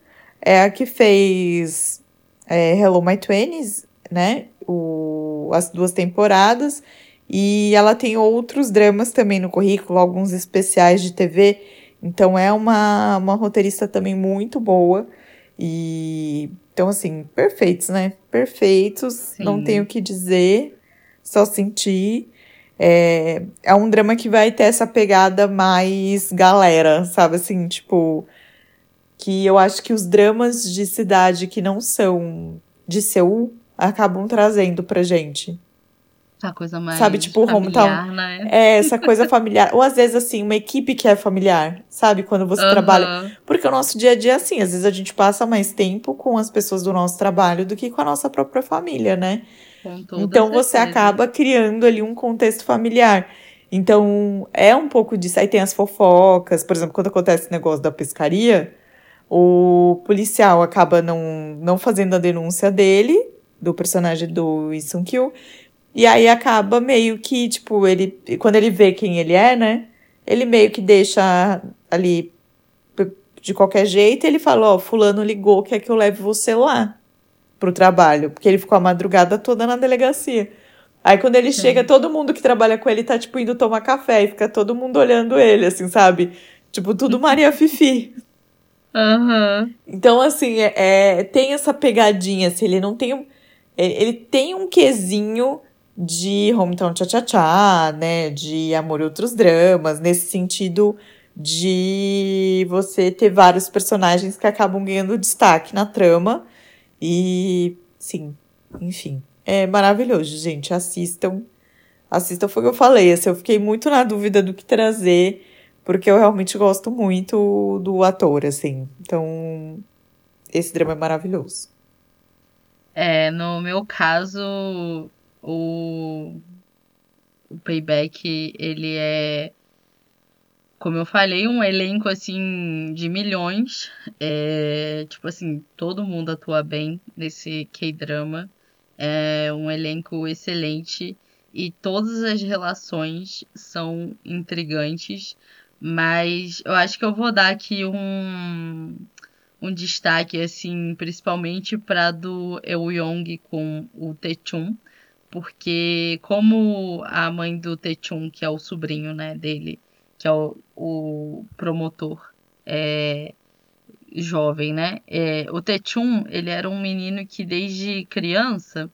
é a que fez é, Hello My Twenties, né? O, as duas temporadas. E ela tem outros dramas também no currículo, alguns especiais de T V. Então é uma, uma roteirista também muito boa. E... Então, assim, perfeitos, né? Perfeitos, Sim. Não tenho o que dizer, só sentir. É, é um drama que vai ter essa pegada mais galera, sabe? Assim, tipo, que eu acho que os dramas de cidade que não são de Seul acabam trazendo pra gente. A coisa mais sabe, tipo, familiar, home, tá, né? É, essa coisa familiar. Ou, às vezes, assim, uma equipe que é familiar, sabe? Quando você uhum. trabalha... Porque o nosso dia a dia é assim. Às vezes, a gente passa mais tempo com as pessoas do nosso trabalho do que com a nossa própria família, né? Com toda então, certeza. Você acaba criando ali um contexto familiar. Então, é um pouco disso. Aí tem as fofocas. Por exemplo, quando acontece o negócio da pescaria, o policial acaba não, não fazendo a denúncia dele, do personagem do Lee Sun Kyun. E aí acaba meio que, tipo, ele quando ele vê quem ele é, né? Ele meio que deixa ali de qualquer jeito. E ele fala, ó, oh, fulano ligou, quer que eu leve você lá pro trabalho. Porque ele ficou a madrugada toda na delegacia. Aí quando ele Sim. chega, todo mundo que trabalha com ele tá, tipo, indo tomar café. E fica todo mundo olhando ele, assim, sabe? Tipo, tudo Maria Fifi. Uhum. Então, assim, é, é, tem essa pegadinha, assim. Ele não tem... Ele tem um quesinho... de Hometown Cha-Cha-Cha, né, de Amor e Outros Dramas, nesse sentido de você ter vários personagens que acabam ganhando destaque na trama. E, sim, enfim, é maravilhoso, gente, assistam. Assistam, foi o que eu falei, assim, eu fiquei muito na dúvida do que trazer, porque eu realmente gosto muito do ator, assim, então esse drama é maravilhoso. É, no meu caso, o, o Payback, ele é, como eu falei, um elenco, assim, de milhões. É, tipo assim, todo mundo atua bem nesse K-drama. É um elenco excelente e todas as relações são intrigantes. Mas eu acho que eu vou dar aqui um... um destaque, assim, principalmente para do Yong com o Tae-jun, porque como a mãe do Tae-jun, que é o sobrinho, né, dele, que é o, o promotor é, jovem, né, é, o Tae-jun, ele era um menino que desde criança,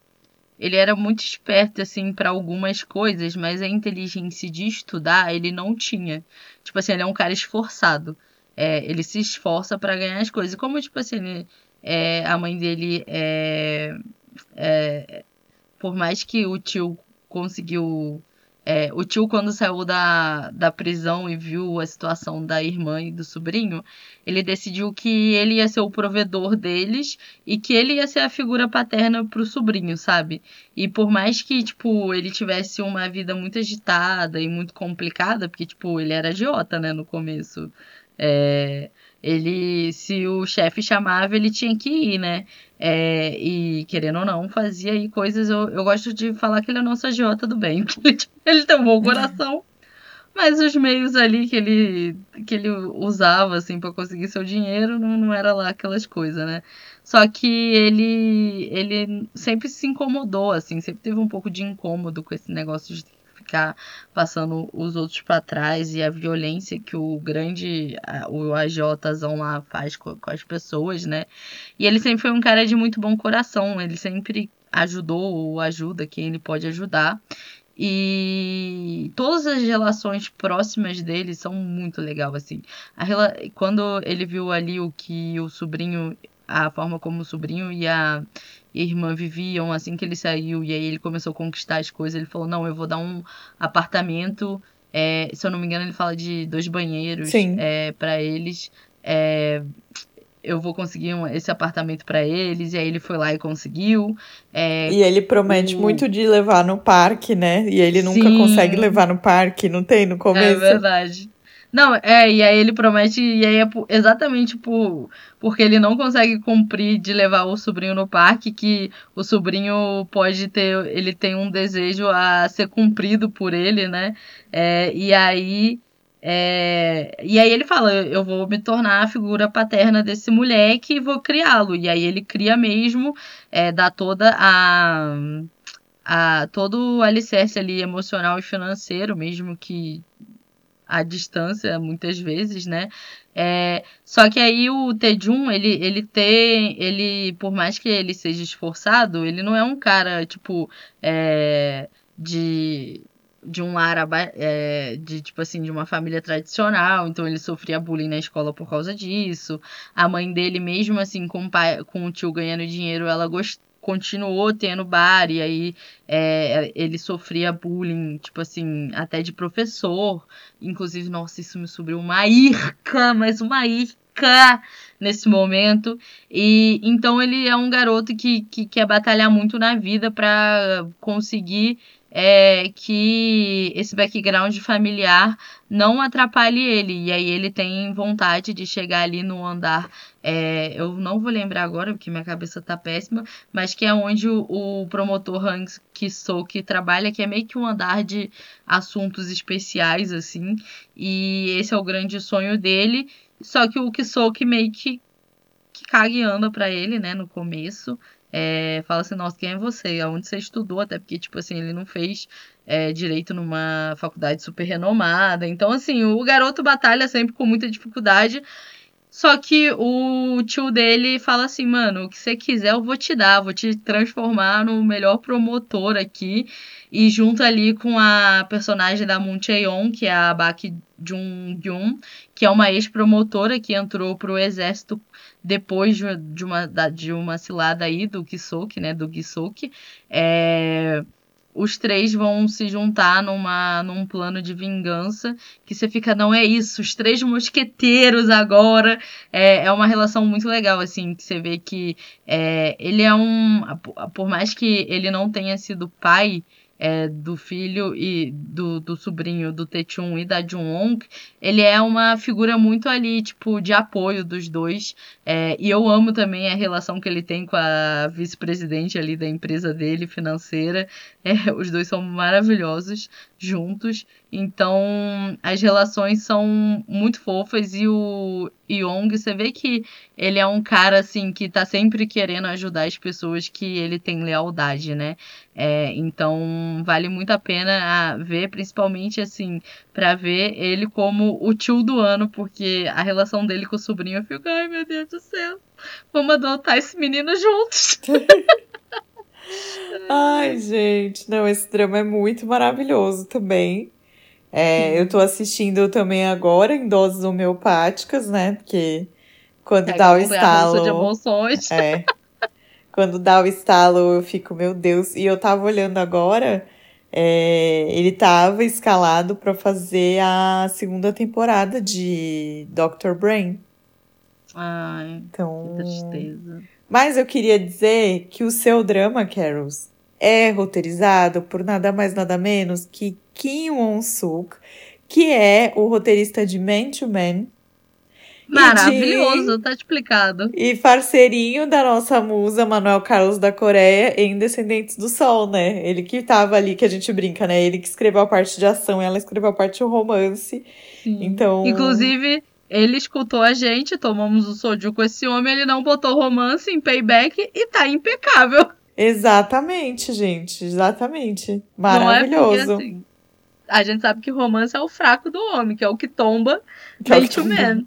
ele era muito esperto, assim, para algumas coisas, mas a inteligência de estudar ele não tinha. Tipo assim, ele é um cara esforçado. É, ele se esforça para ganhar as coisas. Como, tipo assim, ele, é, a mãe dele é, é... Por mais que o tio conseguiu... É, o tio, quando saiu da, da prisão e viu a situação da irmã e do sobrinho, ele decidiu que ele ia ser o provedor deles e que ele ia ser a figura paterna pro sobrinho, sabe? E por mais que, tipo, ele tivesse uma vida muito agitada e muito complicada, porque, tipo, ele era agiota, né, no começo... É, ele, se o chefe chamava, ele tinha que ir, né? É, e, querendo ou não, fazia aí coisas... Eu, eu gosto de falar que ele é o nosso agiota do bem. Ele, ele tem um bom coração, mas os meios ali que ele, que ele usava, assim, pra conseguir seu dinheiro, não, não era lá aquelas coisas, né? Só que ele, ele sempre se incomodou, assim, sempre teve um pouco de incômodo com esse negócio de... ficar passando os outros para trás e a violência que o grande, o agiotazão lá faz com, com as pessoas, né? E ele sempre foi um cara de muito bom coração, ele sempre ajudou ou ajuda quem ele pode ajudar. E todas as relações próximas dele são muito legais, assim. A rela... Quando ele viu ali o que o sobrinho, a forma como o sobrinho e a irmã viviam, assim que ele saiu, e aí ele começou a conquistar as coisas, ele falou, não, eu vou dar um apartamento, é, se eu não me engano ele fala de dois banheiros é, para eles, é, eu vou conseguir um, esse apartamento para eles, e aí ele foi lá e conseguiu. É, e ele promete o... muito de levar no parque, né, e ele nunca Sim. consegue levar no parque, não tem no começo. É verdade. Não, é, e aí ele promete, e aí é por, exatamente por, porque ele não consegue cumprir de levar o sobrinho no parque, que o sobrinho pode ter, ele tem um desejo a ser cumprido por ele, né, é, e aí... É, e aí ele fala, eu vou me tornar a figura paterna desse moleque e vou criá-lo, e aí ele cria mesmo, é, dá toda a... a todo o alicerce ali emocional e financeiro, mesmo que... à distância, muitas vezes, né? É, só que aí o Tae-jun, ele, ele tem... Ele, por mais que ele seja esforçado, ele não é um cara, tipo, é, de... de um lar, é, de, tipo assim, de uma família tradicional, então ele sofria bullying na escola por causa disso. A mãe dele, mesmo assim, com o, pai, com o tio ganhando dinheiro, ela gost... continuou tendo bar, e aí é, ele sofria bullying, tipo assim, até de professor. Inclusive, nossa, isso me subiu uma irca, mas uma irca nesse momento. E então ele é um garoto que, que quer batalhar muito na vida para conseguir... É que esse background familiar não atrapalhe ele. E aí ele tem vontade de chegar ali no andar, é, eu não vou lembrar agora porque minha cabeça tá péssima, mas que é onde o, o promotor Han Ki-soo que trabalha, que é meio que um andar de assuntos especiais, assim. E esse é o grande sonho dele. Só que o Ki-soo que meio que, que caga e anda pra ele, né, no começo. É, fala assim, nossa, quem é você? Aonde você estudou? Até porque, tipo assim, ele não fez é, direito numa faculdade super renomada. Então, assim, o garoto batalha sempre com muita dificuldade. Só que o tio dele fala assim, mano, o que você quiser eu vou te dar, vou te transformar no melhor promotor aqui. E junto ali com a personagem da Moon Chae-yong, que é a Bak Jung-gyun, que é uma ex-promotora que entrou pro exército depois de uma, de uma cilada aí do Gi-sok, né, do Gi-sok, é... os três vão se juntar numa, num plano de vingança, que você fica, não é isso, os três mosqueteiros agora, é, é uma relação muito legal, assim, que você vê que é, ele é um, por mais que ele não tenha sido pai é, do filho e do, do sobrinho do Tae-jun e da Jun-wong, ele é uma figura muito ali, tipo, de apoio dos dois, é, e eu amo também a relação que ele tem com a vice-presidente ali da empresa dele, financeira, é, os dois são maravilhosos juntos, então as relações são muito fofas, e o Yong, você vê que ele é um cara, assim, que tá sempre querendo ajudar as pessoas que ele tem lealdade, né, é, então vale muito a pena ver, principalmente, assim, pra ver ele como o tio do ano, porque a relação dele com o sobrinho, eu fico, ai meu Deus do céu, vamos adotar esse menino juntos. Ai, gente, não, esse drama é muito maravilhoso também. É, eu tô assistindo também agora em doses homeopáticas, né? Porque quando é, dá o estalo. De emoções. É, quando dá o estalo, eu fico, meu Deus. E eu tava olhando agora, é, ele tava escalado pra fazer a segunda temporada de doutor Brain. Ai, então, que tristeza. Mas eu queria dizer que o seu drama, Carols, é roteirizado por nada mais nada menos que Kim Won-suk, que é o roteirista de Man to Man. Maravilhoso, de... tá explicado. E parceirinho da nossa musa, Manuel Carlos da Coreia, em Descendentes do Sol, né? Ele que tava ali, que a gente brinca, né? Ele que escreveu a parte de ação, ela escreveu a parte de romance. Sim. Então... Inclusive... Ele escutou a gente, tomamos o soju com esse homem, ele não botou romance em Payback e tá impecável. Exatamente, gente, exatamente. Maravilhoso. Não é porque, assim, a gente sabe que romance é o fraco do homem, que é o que tomba Man to Man.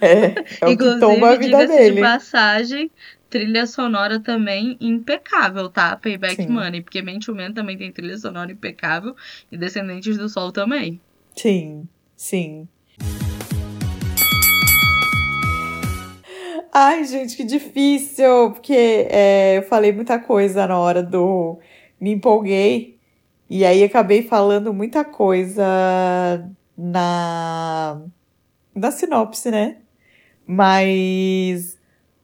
É, é o inclusive, que tomba a vida dele. De passagem, trilha sonora também impecável, tá? Payback. Sim. Money, porque Man to Man também tem trilha sonora impecável e Descendentes do Sol também. Sim, sim. Ai, gente, que difícil, porque é, eu falei muita coisa na hora do... Me empolguei, e aí acabei falando muita coisa na, na sinopse, né? Mas,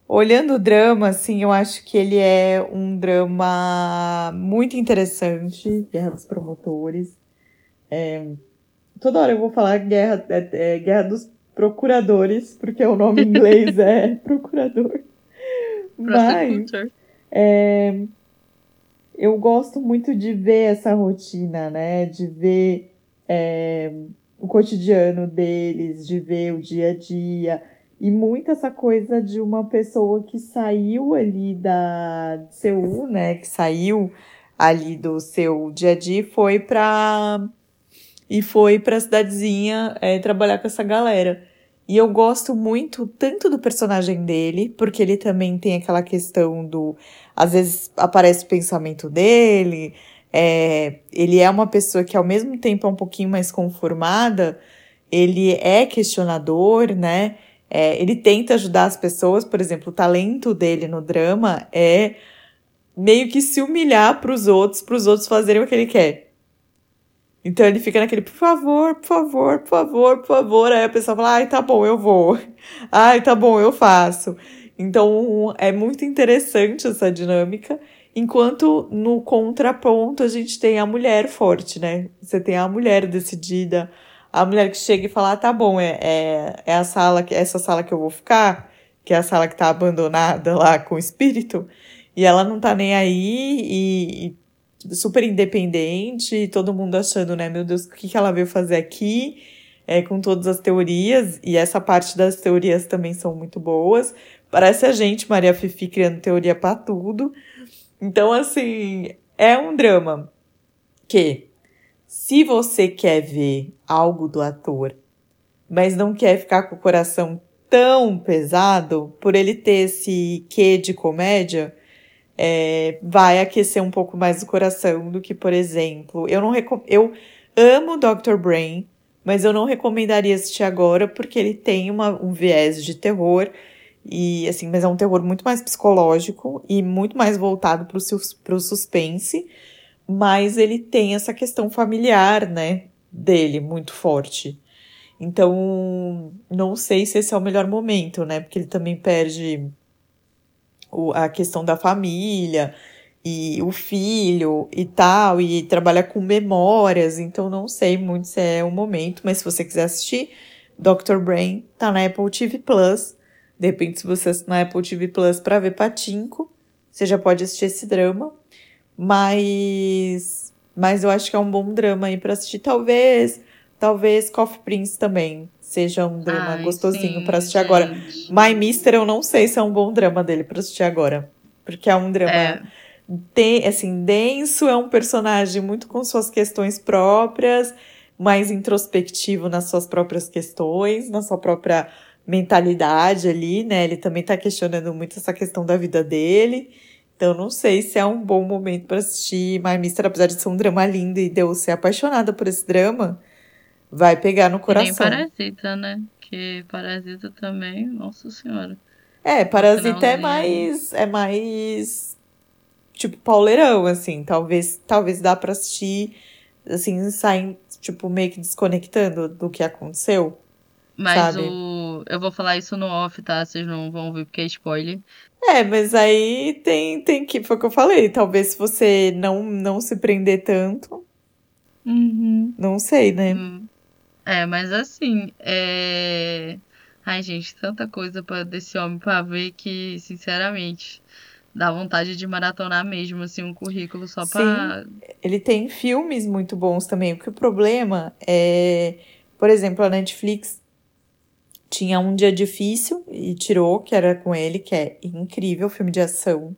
olhando o drama, assim, eu acho que ele é um drama muito interessante, Guerra dos Promotores. É, toda hora eu vou falar Guerra, é, é, Guerra dos Procuradores, porque o nome em inglês é procurador. Mas é, eu gosto muito de ver essa rotina, né? De ver é, o cotidiano deles, de ver o dia a dia. E muito essa coisa de uma pessoa que saiu ali da Seul, né? Que saiu ali do seu dia a dia e foi pra... E foi pra cidadezinha é, trabalhar com essa galera. E eu gosto muito, tanto do personagem dele, porque ele também tem aquela questão do... Às vezes aparece o pensamento dele, é, ele é uma pessoa que ao mesmo tempo é um pouquinho mais conformada, ele é questionador, né? É, ele tenta ajudar as pessoas, por exemplo, o talento dele no drama é meio que se humilhar pros outros, pros outros fazerem o que ele quer. Então ele fica naquele, por favor, por favor, por favor, por favor. Aí a pessoa fala, ai, tá bom, eu vou. Ai, tá bom, eu faço. Então é muito interessante essa dinâmica. Enquanto no contraponto a gente tem a mulher forte, né? Você tem a mulher decidida, a mulher que chega e fala, ah, tá bom, é, é, é a sala, que, essa sala que eu vou ficar, que é a sala que tá abandonada lá com o espírito. E ela não tá nem aí e... e super independente, todo mundo achando, né, meu Deus, o que ela veio fazer aqui, é, com todas as teorias, e essa parte das teorias também são muito boas, parece a gente, Maria Fifi, criando teoria pra tudo. Então, assim, é um drama que, se você quer ver algo do ator, mas não quer ficar com o coração tão pesado, por ele ter esse quê de comédia, é, vai aquecer um pouco mais o coração do que, por exemplo... Eu, não recom- eu amo doutor Brain, mas eu não recomendaria assistir agora, porque ele tem uma, um viés de terror, e, assim, mas é um terror muito mais psicológico e muito mais voltado para o sus- suspense, mas ele tem essa questão familiar, né, dele muito forte. Então, não sei se esse é o melhor momento, né? Porque ele também perde o, a questão da família e o filho e tal, e trabalha com memórias, então não sei muito se é o momento, mas se você quiser assistir, doutor Brain tá na Apple T V Plus. De repente, se você assinar na Apple T V Plus pra ver Patinco, você já pode assistir esse drama, mas, mas eu acho que é um bom drama aí pra assistir, talvez... Talvez Coffee Prince também seja um drama Ai, gostosinho sim, pra assistir gente. agora. My Mister, eu não sei se é um bom drama dele pra assistir agora. Porque é um drama, é. De, assim, denso, é um personagem muito com suas questões próprias, mais introspectivo nas suas próprias questões, na sua própria mentalidade ali, né? Ele também tá questionando muito essa questão da vida dele. Então, não sei se é um bom momento pra assistir My Mister, apesar de ser um drama lindo e de eu ser apaixonada por esse drama. Vai pegar no coração. E nem Parasita, né? Que Parasita também, nossa senhora. É, Parasita é mais... É mais... Tipo, pauleirão, assim. Talvez, talvez dá pra assistir, assim, saindo, tipo, meio que desconectando do que aconteceu. Mas sabe? o... Eu vou falar isso no off, tá? Vocês não vão ouvir porque é spoiler. É, mas aí tem, tem que... Foi o que eu falei. Talvez se você não, não se prender tanto... Uhum. Não sei, né? Uhum. É, mas assim, é... ai gente, tanta coisa pra, desse homem pra ver que, sinceramente, dá vontade de maratonar mesmo, assim, um currículo só pra... Sim, ele tem filmes muito bons também, porque o problema é, por exemplo, a Netflix tinha Um Dia Difícil e tirou, que era com ele, que é incrível, filme de ação,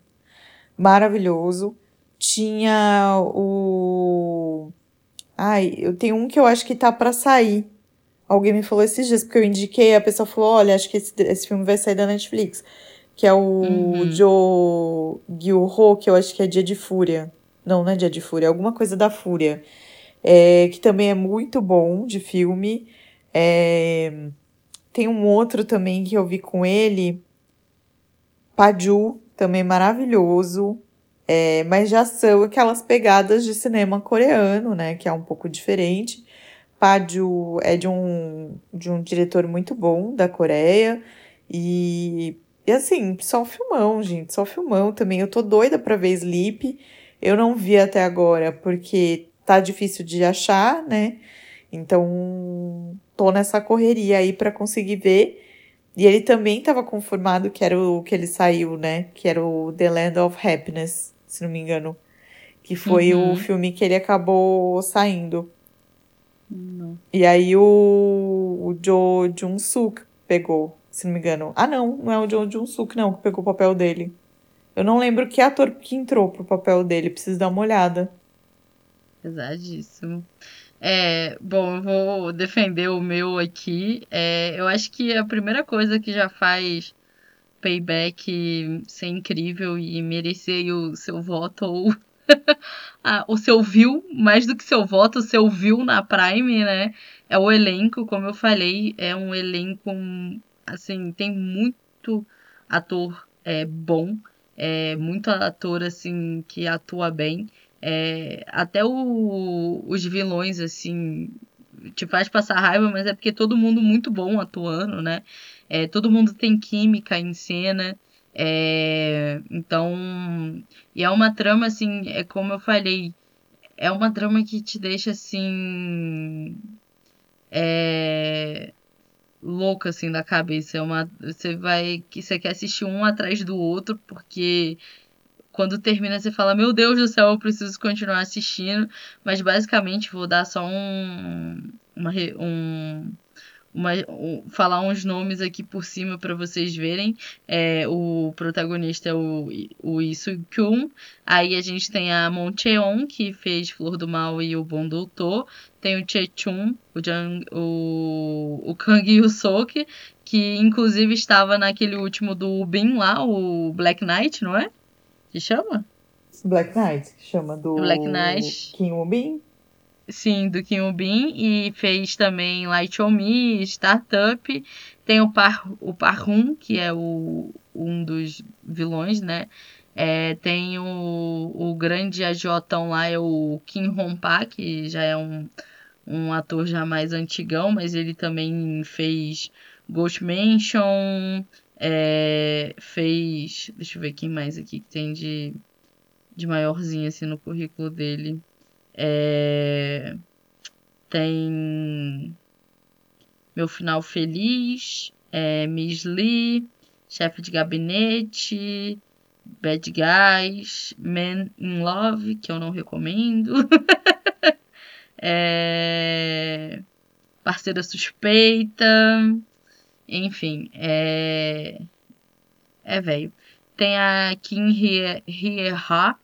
maravilhoso, tinha o... Ai, eu tenho um que eu acho que tá pra sair. Alguém me falou esses dias, porque eu indiquei, a pessoa falou, olha, acho que esse, esse filme vai sair da Netflix. Que é o uhum. Jo Gil-ho, que eu acho que é Dia de Fúria. Não, não é Dia de Fúria, é alguma coisa da Fúria. É, que também é muito bom de filme. É, tem um outro também que eu vi com ele. Paju, também maravilhoso. É, mas já são aquelas pegadas de cinema coreano, né? Que é um pouco diferente. Paju é de um, de um diretor muito bom da Coreia. E, e assim, só filmão, gente. Só filmão também. Eu tô doida pra ver Sleep. Eu não vi até agora, porque tá difícil de achar, né? Então, tô nessa correria aí pra conseguir ver. E ele também estava conformado que era o que ele saiu, né? Que era o The Land of Happiness, se não me engano. Que foi uhum. o filme que ele acabou saindo. Não. E aí o, o Jo Jung-suk pegou, se não me engano. Ah, não, não é o Jo Jung-suk, não, que pegou o papel dele. Eu não lembro que ator que entrou pro papel dele. Preciso dar uma olhada. Pesadíssimo. É, bom, eu vou defender o meu aqui. É, eu acho que a primeira coisa que já faz Payback ser incrível e merecer o seu voto ou ah, o seu view, mais do que seu voto, o seu view na Prime, né? É o elenco, como eu falei, é um elenco, assim, tem muito ator é, bom, é, muito ator, assim, que atua bem. É, até o, os vilões, assim, te faz passar raiva, mas é porque todo mundo muito bom atuando, né? É, todo mundo tem química em cena. É, então, e é uma trama, assim, é como eu falei, é uma trama que te deixa, assim, é, louca, assim, da cabeça. É uma, você vai, você quer assistir um atrás do outro, porque... Quando termina, você fala, meu Deus do céu, eu preciso continuar assistindo. Mas, basicamente, vou dar só um... Uma, um, uma um, falar uns nomes aqui por cima para vocês verem. É, o protagonista é o, o Lee Sun Kyun. Aí a gente tem a Mon Cheon, que fez Flor do Mal e O Bom Doutor. Tem o Tae-jun, o, o, o Kang Yu-sok, que inclusive estava naquele último do Bin lá, o Black Knight, não é? Que chama? Black Knight, que chama do Black Knight. Kim Woo-bin. Sim, do Kim Woo-bin, e fez também Light on Me, Startup, tem o Par, o Parhum, que é o, um dos vilões, né? É, tem o, o grande agiotão lá, é o Kim Hong-pak, que já é um, um ator já mais antigão, mas ele também fez Ghost Mansion, é, fez... Deixa eu ver quem mais aqui que tem de, de maiorzinho assim no currículo dele. É, tem Meu Final Feliz, é, Miss Lee, Chefe de Gabinete, Bad Guys, Men in Love, que eu não recomendo. É, Parceira Suspeita. Enfim, é, é velho. Tem a Kim Hye-ha,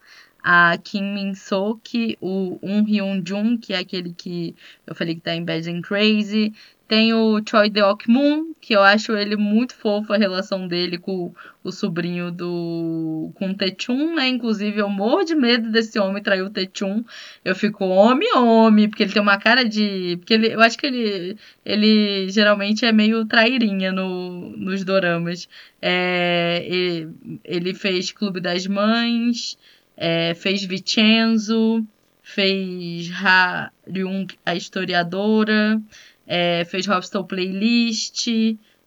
a Kim Min-soo, o Um Hyun-jun, que é aquele que eu falei que tá em Bad and Crazy. Tem o Choi Deok-moon, que eu acho ele muito fofo, a relação dele com o sobrinho do... com o Tae-jun, né? Inclusive, eu morro de medo desse homem trair o Tae-jun. Eu fico homem, homem, porque ele tem uma cara de... Porque ele, eu acho que ele, ele geralmente é meio trairinha no, nos doramas. É, ele, ele fez Clube das Mães... É, fez Vincenzo, fez Ha Ryung, a historiadora, é, fez Hostel Playlist,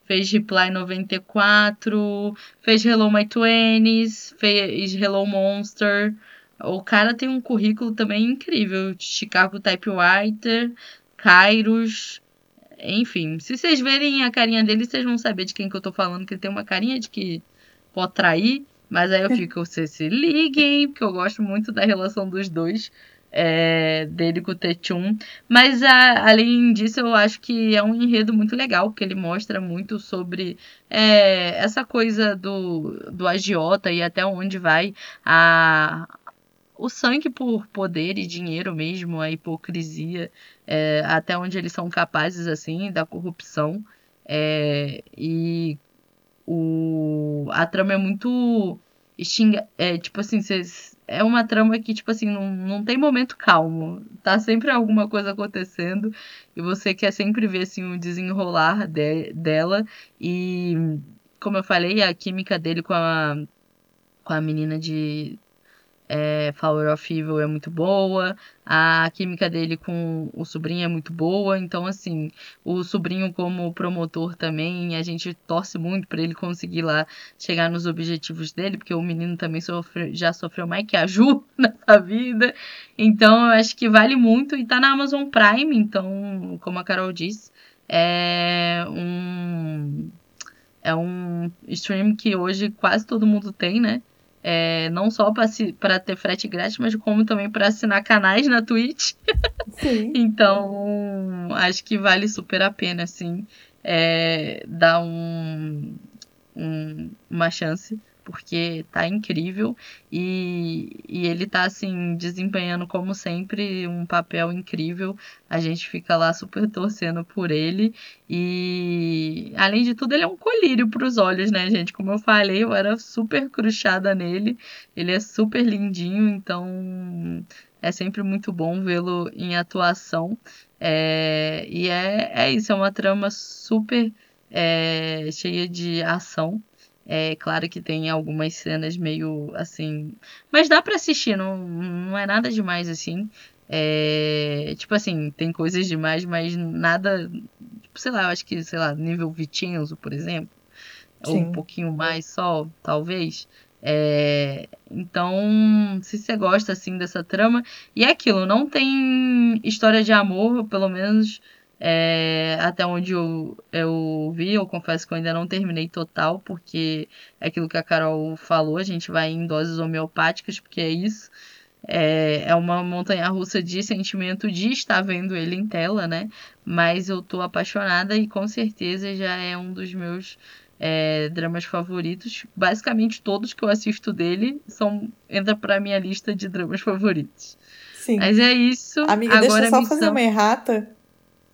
fez Reply noventa e quatro, fez Hello My Twenties, fez Hello Monster. O cara tem um currículo também incrível. Chicago Typewriter, Kairos, enfim. Se vocês verem a carinha dele, vocês vão saber de quem que eu tô falando, que ele tem uma carinha de que pode trair. Mas aí eu fico, vocês se liguem, porque eu gosto muito da relação dos dois, é, dele com o Tae-jun. Mas, a, além disso, eu acho que é um enredo muito legal, porque ele mostra muito sobre é, essa coisa do, do agiota e até onde vai a, o sangue por poder e dinheiro mesmo, a hipocrisia, é, até onde eles são capazes, assim, da corrupção. É, e... O, a trama é muito... É, tipo assim, cês, é uma trama que tipo assim, não, não tem momento calmo. Tá sempre alguma coisa acontecendo. E você quer sempre ver assim, o desenrolar de, dela. E, como eu falei, a química dele com a, com a menina de... É, Power of Evil é muito boa, a química dele com o sobrinho é muito boa, então assim, o sobrinho como promotor também, a gente torce muito pra ele conseguir lá chegar nos objetivos dele, porque o menino também sofre, já sofreu mais que a Ju nessa vida, então eu acho que vale muito, e tá na Amazon Prime, então, como a Carol disse, é um, é um stream que hoje quase todo mundo tem, né? É, não só para ter frete grátis, mas como também para assinar canais na Twitch. Sim. Então, acho que vale super a pena, assim, é, dar um, um, uma chance, porque tá incrível. E, e ele tá, assim, desempenhando, como sempre, um papel incrível. A gente fica lá super torcendo por ele. E, além de tudo, ele é um colírio pros olhos, né, gente? Como eu falei, eu era super cruchada nele. Ele é super lindinho, então... É sempre muito bom vê-lo em atuação. É, e é, é isso, é uma trama super é, cheia de ação. É claro que tem algumas cenas meio assim... Mas dá pra assistir, não, não é nada demais, assim. É, tipo assim, tem coisas demais, mas nada... Tipo, sei lá, eu acho que, sei lá, nível Vincenzo, por exemplo. Sim. Ou um pouquinho mais só, talvez. É, então, se você gosta, assim, dessa trama... E é aquilo, não tem história de amor, pelo menos... É, até onde eu, eu vi, eu confesso que eu ainda não terminei total, porque é aquilo que a Carol falou, a gente vai em doses homeopáticas, porque é isso, é, é uma montanha-russa de sentimento de estar vendo ele em tela, né? Mas eu tô apaixonada e com certeza já é um dos meus é, dramas favoritos. Basicamente todos que eu assisto dele são, entra pra minha lista de dramas favoritos. Sim. Mas é isso. Amiga, agora deixa eu só missão... fazer uma errata.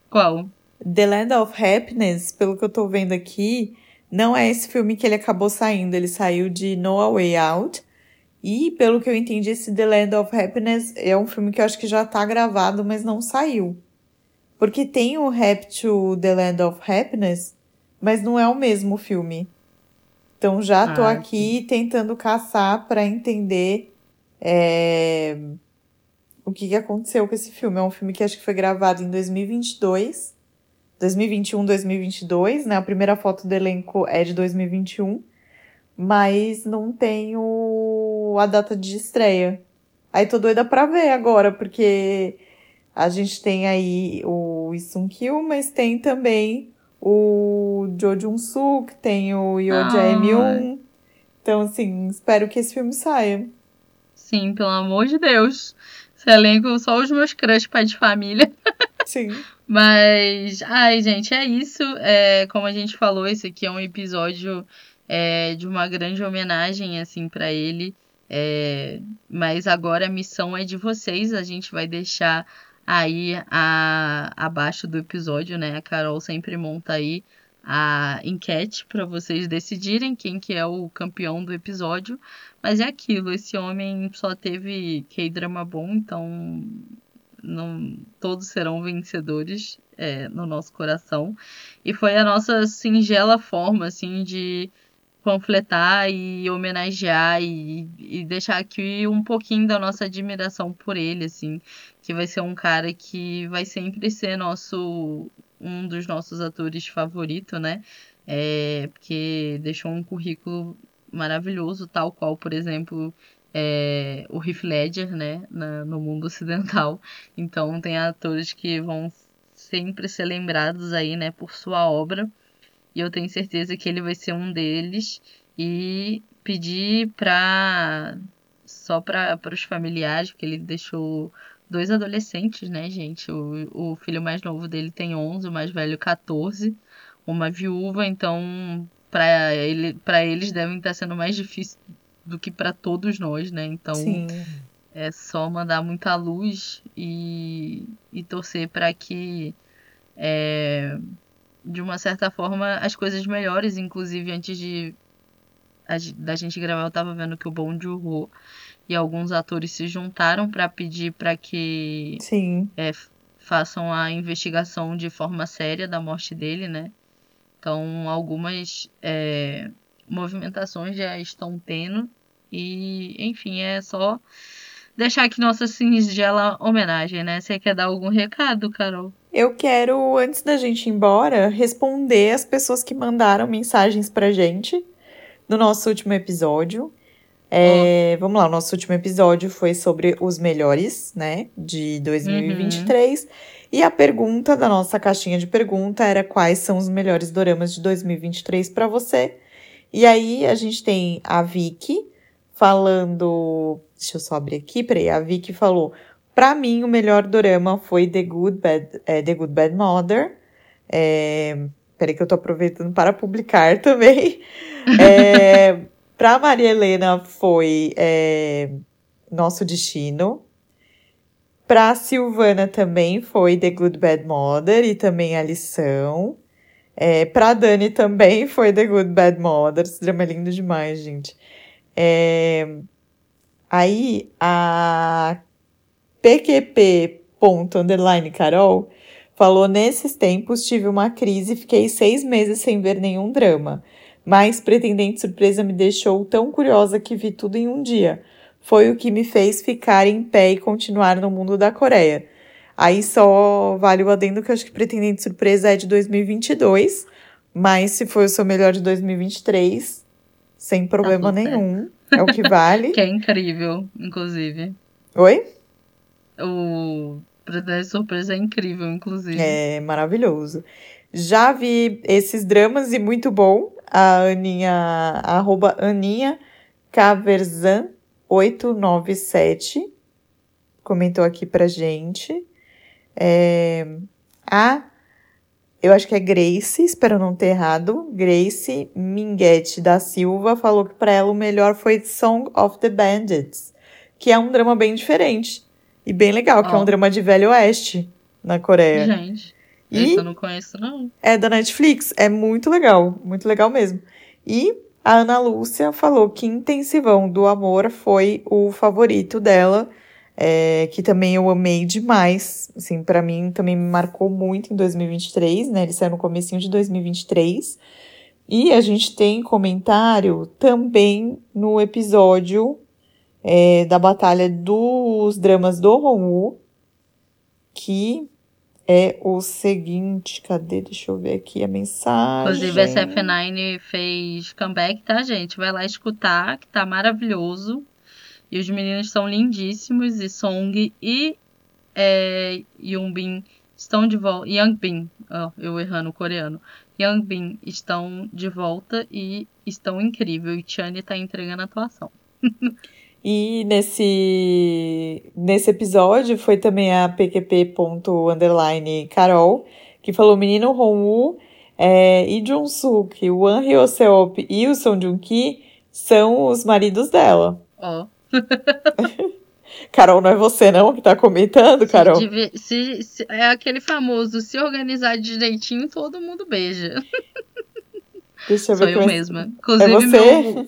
Qual? The Land of Happiness, pelo que eu tô vendo aqui, não é esse filme que ele acabou saindo. Ele saiu de No Way Out. E, pelo que eu entendi, esse The Land of Happiness é um filme que eu acho que já tá gravado, mas não saiu. Porque tem o Rap to The Land of Happiness, mas não é o mesmo filme. Então, já tô ah, aqui sim. tentando caçar pra entender é, o que, que aconteceu com esse filme. É um filme que acho que foi gravado em dois mil e vinte e dois. dois mil e vinte e um, dois mil e vinte e dois, né? A primeira foto do elenco é de dois mil e vinte e um, mas não tem o... a data de estreia. Aí tô doida pra ver agora, porque a gente tem aí o Lee Sun Kyun, mas tem também o Jo Jung-suk, tem o Yoo ah, Jae-myung. Então, assim, espero que esse filme saia. Sim, pelo amor de Deus. Esse elenco, só os meus crush pai de família. Sim. Mas, ai, gente, é isso. É, como a gente falou, esse aqui é um episódio é, de uma grande homenagem, assim, pra ele. É, mas agora a missão é de vocês. A gente vai deixar aí a, abaixo do episódio, né? A Carol sempre monta aí a enquete pra vocês decidirem quem que é o campeão do episódio. Mas é aquilo, esse homem só teve K-drama bom, então... Não, todos serão vencedores é, no nosso coração. E foi a nossa singela forma, assim, de panfletar e homenagear e, e deixar aqui um pouquinho da nossa admiração por ele, assim, que vai ser um cara que vai sempre ser nosso, um dos nossos atores favoritos, né? É, porque deixou um currículo maravilhoso, tal qual, por exemplo... É, o Heath Ledger, né, na, no mundo ocidental. Então tem atores que vão sempre ser lembrados aí, né, por sua obra, e eu tenho certeza que ele vai ser um deles. E pedir para só para os familiares, porque ele deixou dois adolescentes, né, gente, o, o filho mais novo dele tem onze, o mais velho catorze, uma viúva, então para ele, para eles devem estar sendo mais difícil do que para todos nós, né? Então, sim, é só mandar muita luz e, e torcer para que, é, de uma certa forma, as coisas melhores. Inclusive, antes de a, da gente gravar, eu estava vendo que o Bong Joon-ho e alguns atores se juntaram para pedir para que sim. É, façam a investigação de forma séria da morte dele, né? Então, algumas... É, movimentações já estão tendo e, enfim, é só deixar aqui nossa singela homenagem, né? Você quer dar algum recado, Carol? Eu quero, antes da gente ir embora, responder as pessoas que mandaram mensagens pra gente no nosso último episódio. É, oh. Vamos lá, o nosso último episódio foi sobre os melhores, né, de dois mil e vinte e três. Uhum. E a pergunta da nossa caixinha de pergunta era: quais são os melhores doramas de dois mil e vinte e três pra você? E aí, a gente tem a Vicky falando... Deixa eu só abrir aqui, peraí. A Vicky falou... Pra mim, o melhor dorama foi The Good Bad, é, The Good Bad Mother. É, peraí que eu tô aproveitando para publicar também. É, pra Maria Helena foi é, Nosso Destino. Pra Silvana também foi The Good Bad Mother e também A Lição. É, pra Dani também foi The Good Bad Mother. Esse drama é lindo demais, gente. É, aí, a P Q P ponto underline Carol falou: nesses tempos tive uma crise e fiquei seis meses sem ver nenhum drama. Mas Pretendente Surpresa me deixou tão curiosa que vi tudo em um dia. Foi o que me fez ficar em pé e continuar no mundo da Coreia. Aí só vale o adendo que eu acho que Pretendente Surpresa é de dois mil e vinte e dois, mas se foi o seu melhor de dois mil e vinte e três, sem problema tá nenhum, é o que vale. Que é incrível, inclusive. Oi? O Pretendente Surpresa é incrível, inclusive. É maravilhoso. Já vi esses dramas e muito bom. A Aninha, arroba Aninha Caverzan oito nove sete, comentou aqui pra gente. É, a, eu acho que é Grace, espero não ter errado, Grace Minguete da Silva falou que pra ela o melhor foi Song of the Bandits, que é um drama bem diferente e bem legal, oh. que é um drama de Velho Oeste na Coreia. Gente. E essa eu não conheço, não. É da Netflix. É muito legal. Muito legal mesmo. E a Ana Lúcia falou que Intensivão do Amor foi o favorito dela. É, que também eu amei demais. Assim, pra mim também me marcou muito em dois mil e vinte e três, né? Ele saiu no comecinho de dois mil e vinte e três. E a gente tem comentário também no episódio é, da Batalha dos Dramas do Hong-woo, que é o seguinte, cadê? Deixa eu ver aqui a mensagem. Inclusive, a C F nove fez comeback, tá, gente? Vai lá escutar, que tá maravilhoso. E os meninos são lindíssimos. E Song e é, Yoongbin estão de volta. Youngbin, ó, eu errando o coreano. Youngbin estão de volta e estão incríveis. E Chani tá entregando a atuação. E nesse, nesse episódio foi também a P Q P._Carol que falou: menino Hong-woo é, e Jun-soo, que o An Hyo-seop e o Song Joong-ki são os maridos dela. Ó. Oh. Carol, não é você não que tá comentando, Carol? Se, se, se, é aquele famoso, se organizar direitinho, todo mundo beija. Deixa eu ver. Sou eu mesma. Inclusive, é você? Meu,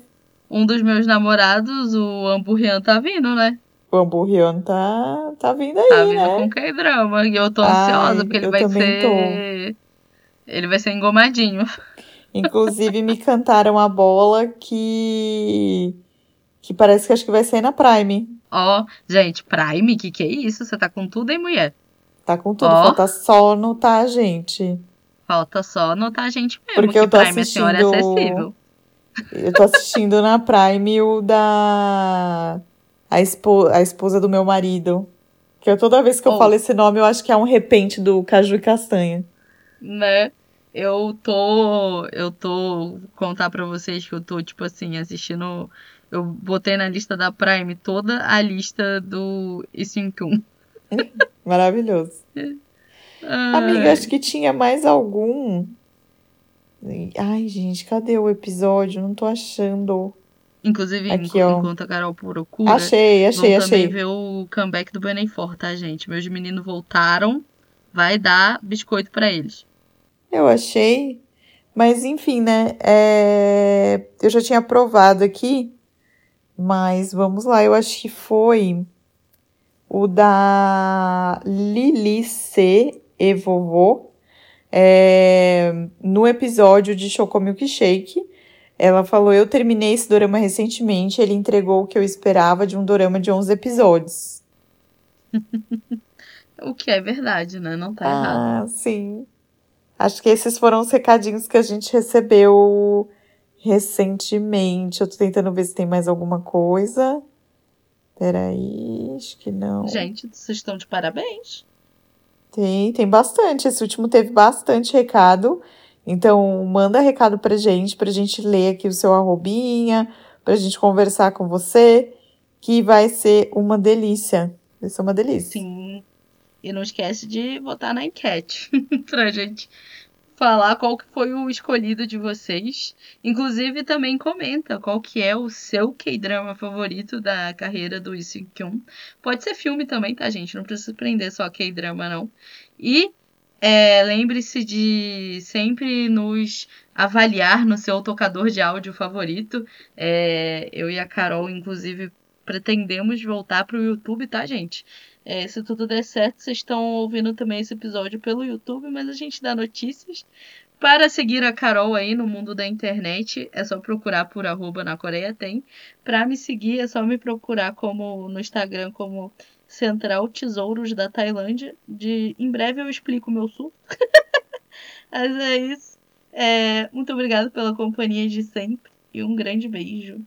um dos meus namorados, o Amburrian, tá vindo, né? O Amburrian tá, tá vindo aí, né? Tá vindo, né? Com que drama. E eu tô ansiosa. Ai, porque ele vai ser... Tô. Ele vai ser engomadinho. Inclusive, me cantaram a bola que... Que parece que acho que vai sair na Prime. Ó, oh, gente, Prime? Que que é isso? Você tá com tudo, hein, mulher? Tá com tudo. Oh. Falta só anotar a gente. Falta só anotar a gente mesmo. Porque que eu tô Prime, assistindo... a senhora é acessível. Eu tô assistindo na Prime o da... A, espo... a esposa do meu marido. Que eu, toda vez que eu oh. falo esse nome, eu acho que é um repente do Caju e Castanha. Né? Eu tô... Eu tô... Contar pra vocês que eu tô, tipo assim, assistindo... Eu botei na lista da Prime toda a lista do Isinkun. Maravilhoso. Ai. Amiga, acho que tinha mais algum. Ai, gente, cadê o episódio? Não tô achando. Inclusive, aqui, enquanto ó. a Carol procura... Achei, achei, vão achei. Também ver o comeback do Benenfor, tá, gente? Meus meninos voltaram. Vai dar biscoito pra eles. Eu achei. Mas, enfim, né? É... Eu já tinha aprovado aqui. Mas vamos lá, eu acho que foi o da Lili C e vovô, é, no episódio de Chocomilk Shake. Ela falou: eu terminei esse dorama recentemente, ele entregou o que eu esperava de um dorama de onze episódios. O que é verdade, né? Não tá ah, errado. Ah, sim. Acho que esses foram os recadinhos que a gente recebeu... recentemente. Eu tô tentando ver se tem mais alguma coisa. Peraí, acho que não. Gente, vocês estão de parabéns. Tem, tem bastante. Esse último teve bastante recado. Então, manda recado pra gente, pra gente ler aqui o seu arrobinha, pra gente conversar com você, que vai ser uma delícia. Vai ser uma delícia. Sim. E não esquece de votar na enquete pra gente... falar qual que foi o escolhido de vocês. Inclusive, também comenta qual que é o seu K-drama favorito da carreira do Lee Sun Kyun. Pode ser filme também, tá, gente? Não precisa prender só K-drama, não. E é, lembre-se de sempre nos avaliar no seu tocador de áudio favorito. É, eu e a Carol, inclusive, pretendemos voltar pro YouTube, tá, gente? É, se tudo der certo, vocês estão ouvindo também esse episódio pelo YouTube, mas a gente dá notícias. Para seguir a Carol aí no mundo da internet, é só procurar por arroba na Coreia tem. Para me seguir, é só me procurar como no Instagram como Central Tesouros da Tailândia. De... Em breve eu explico o meu sul. Mas é isso. É... Muito obrigada pela companhia de sempre e um grande beijo.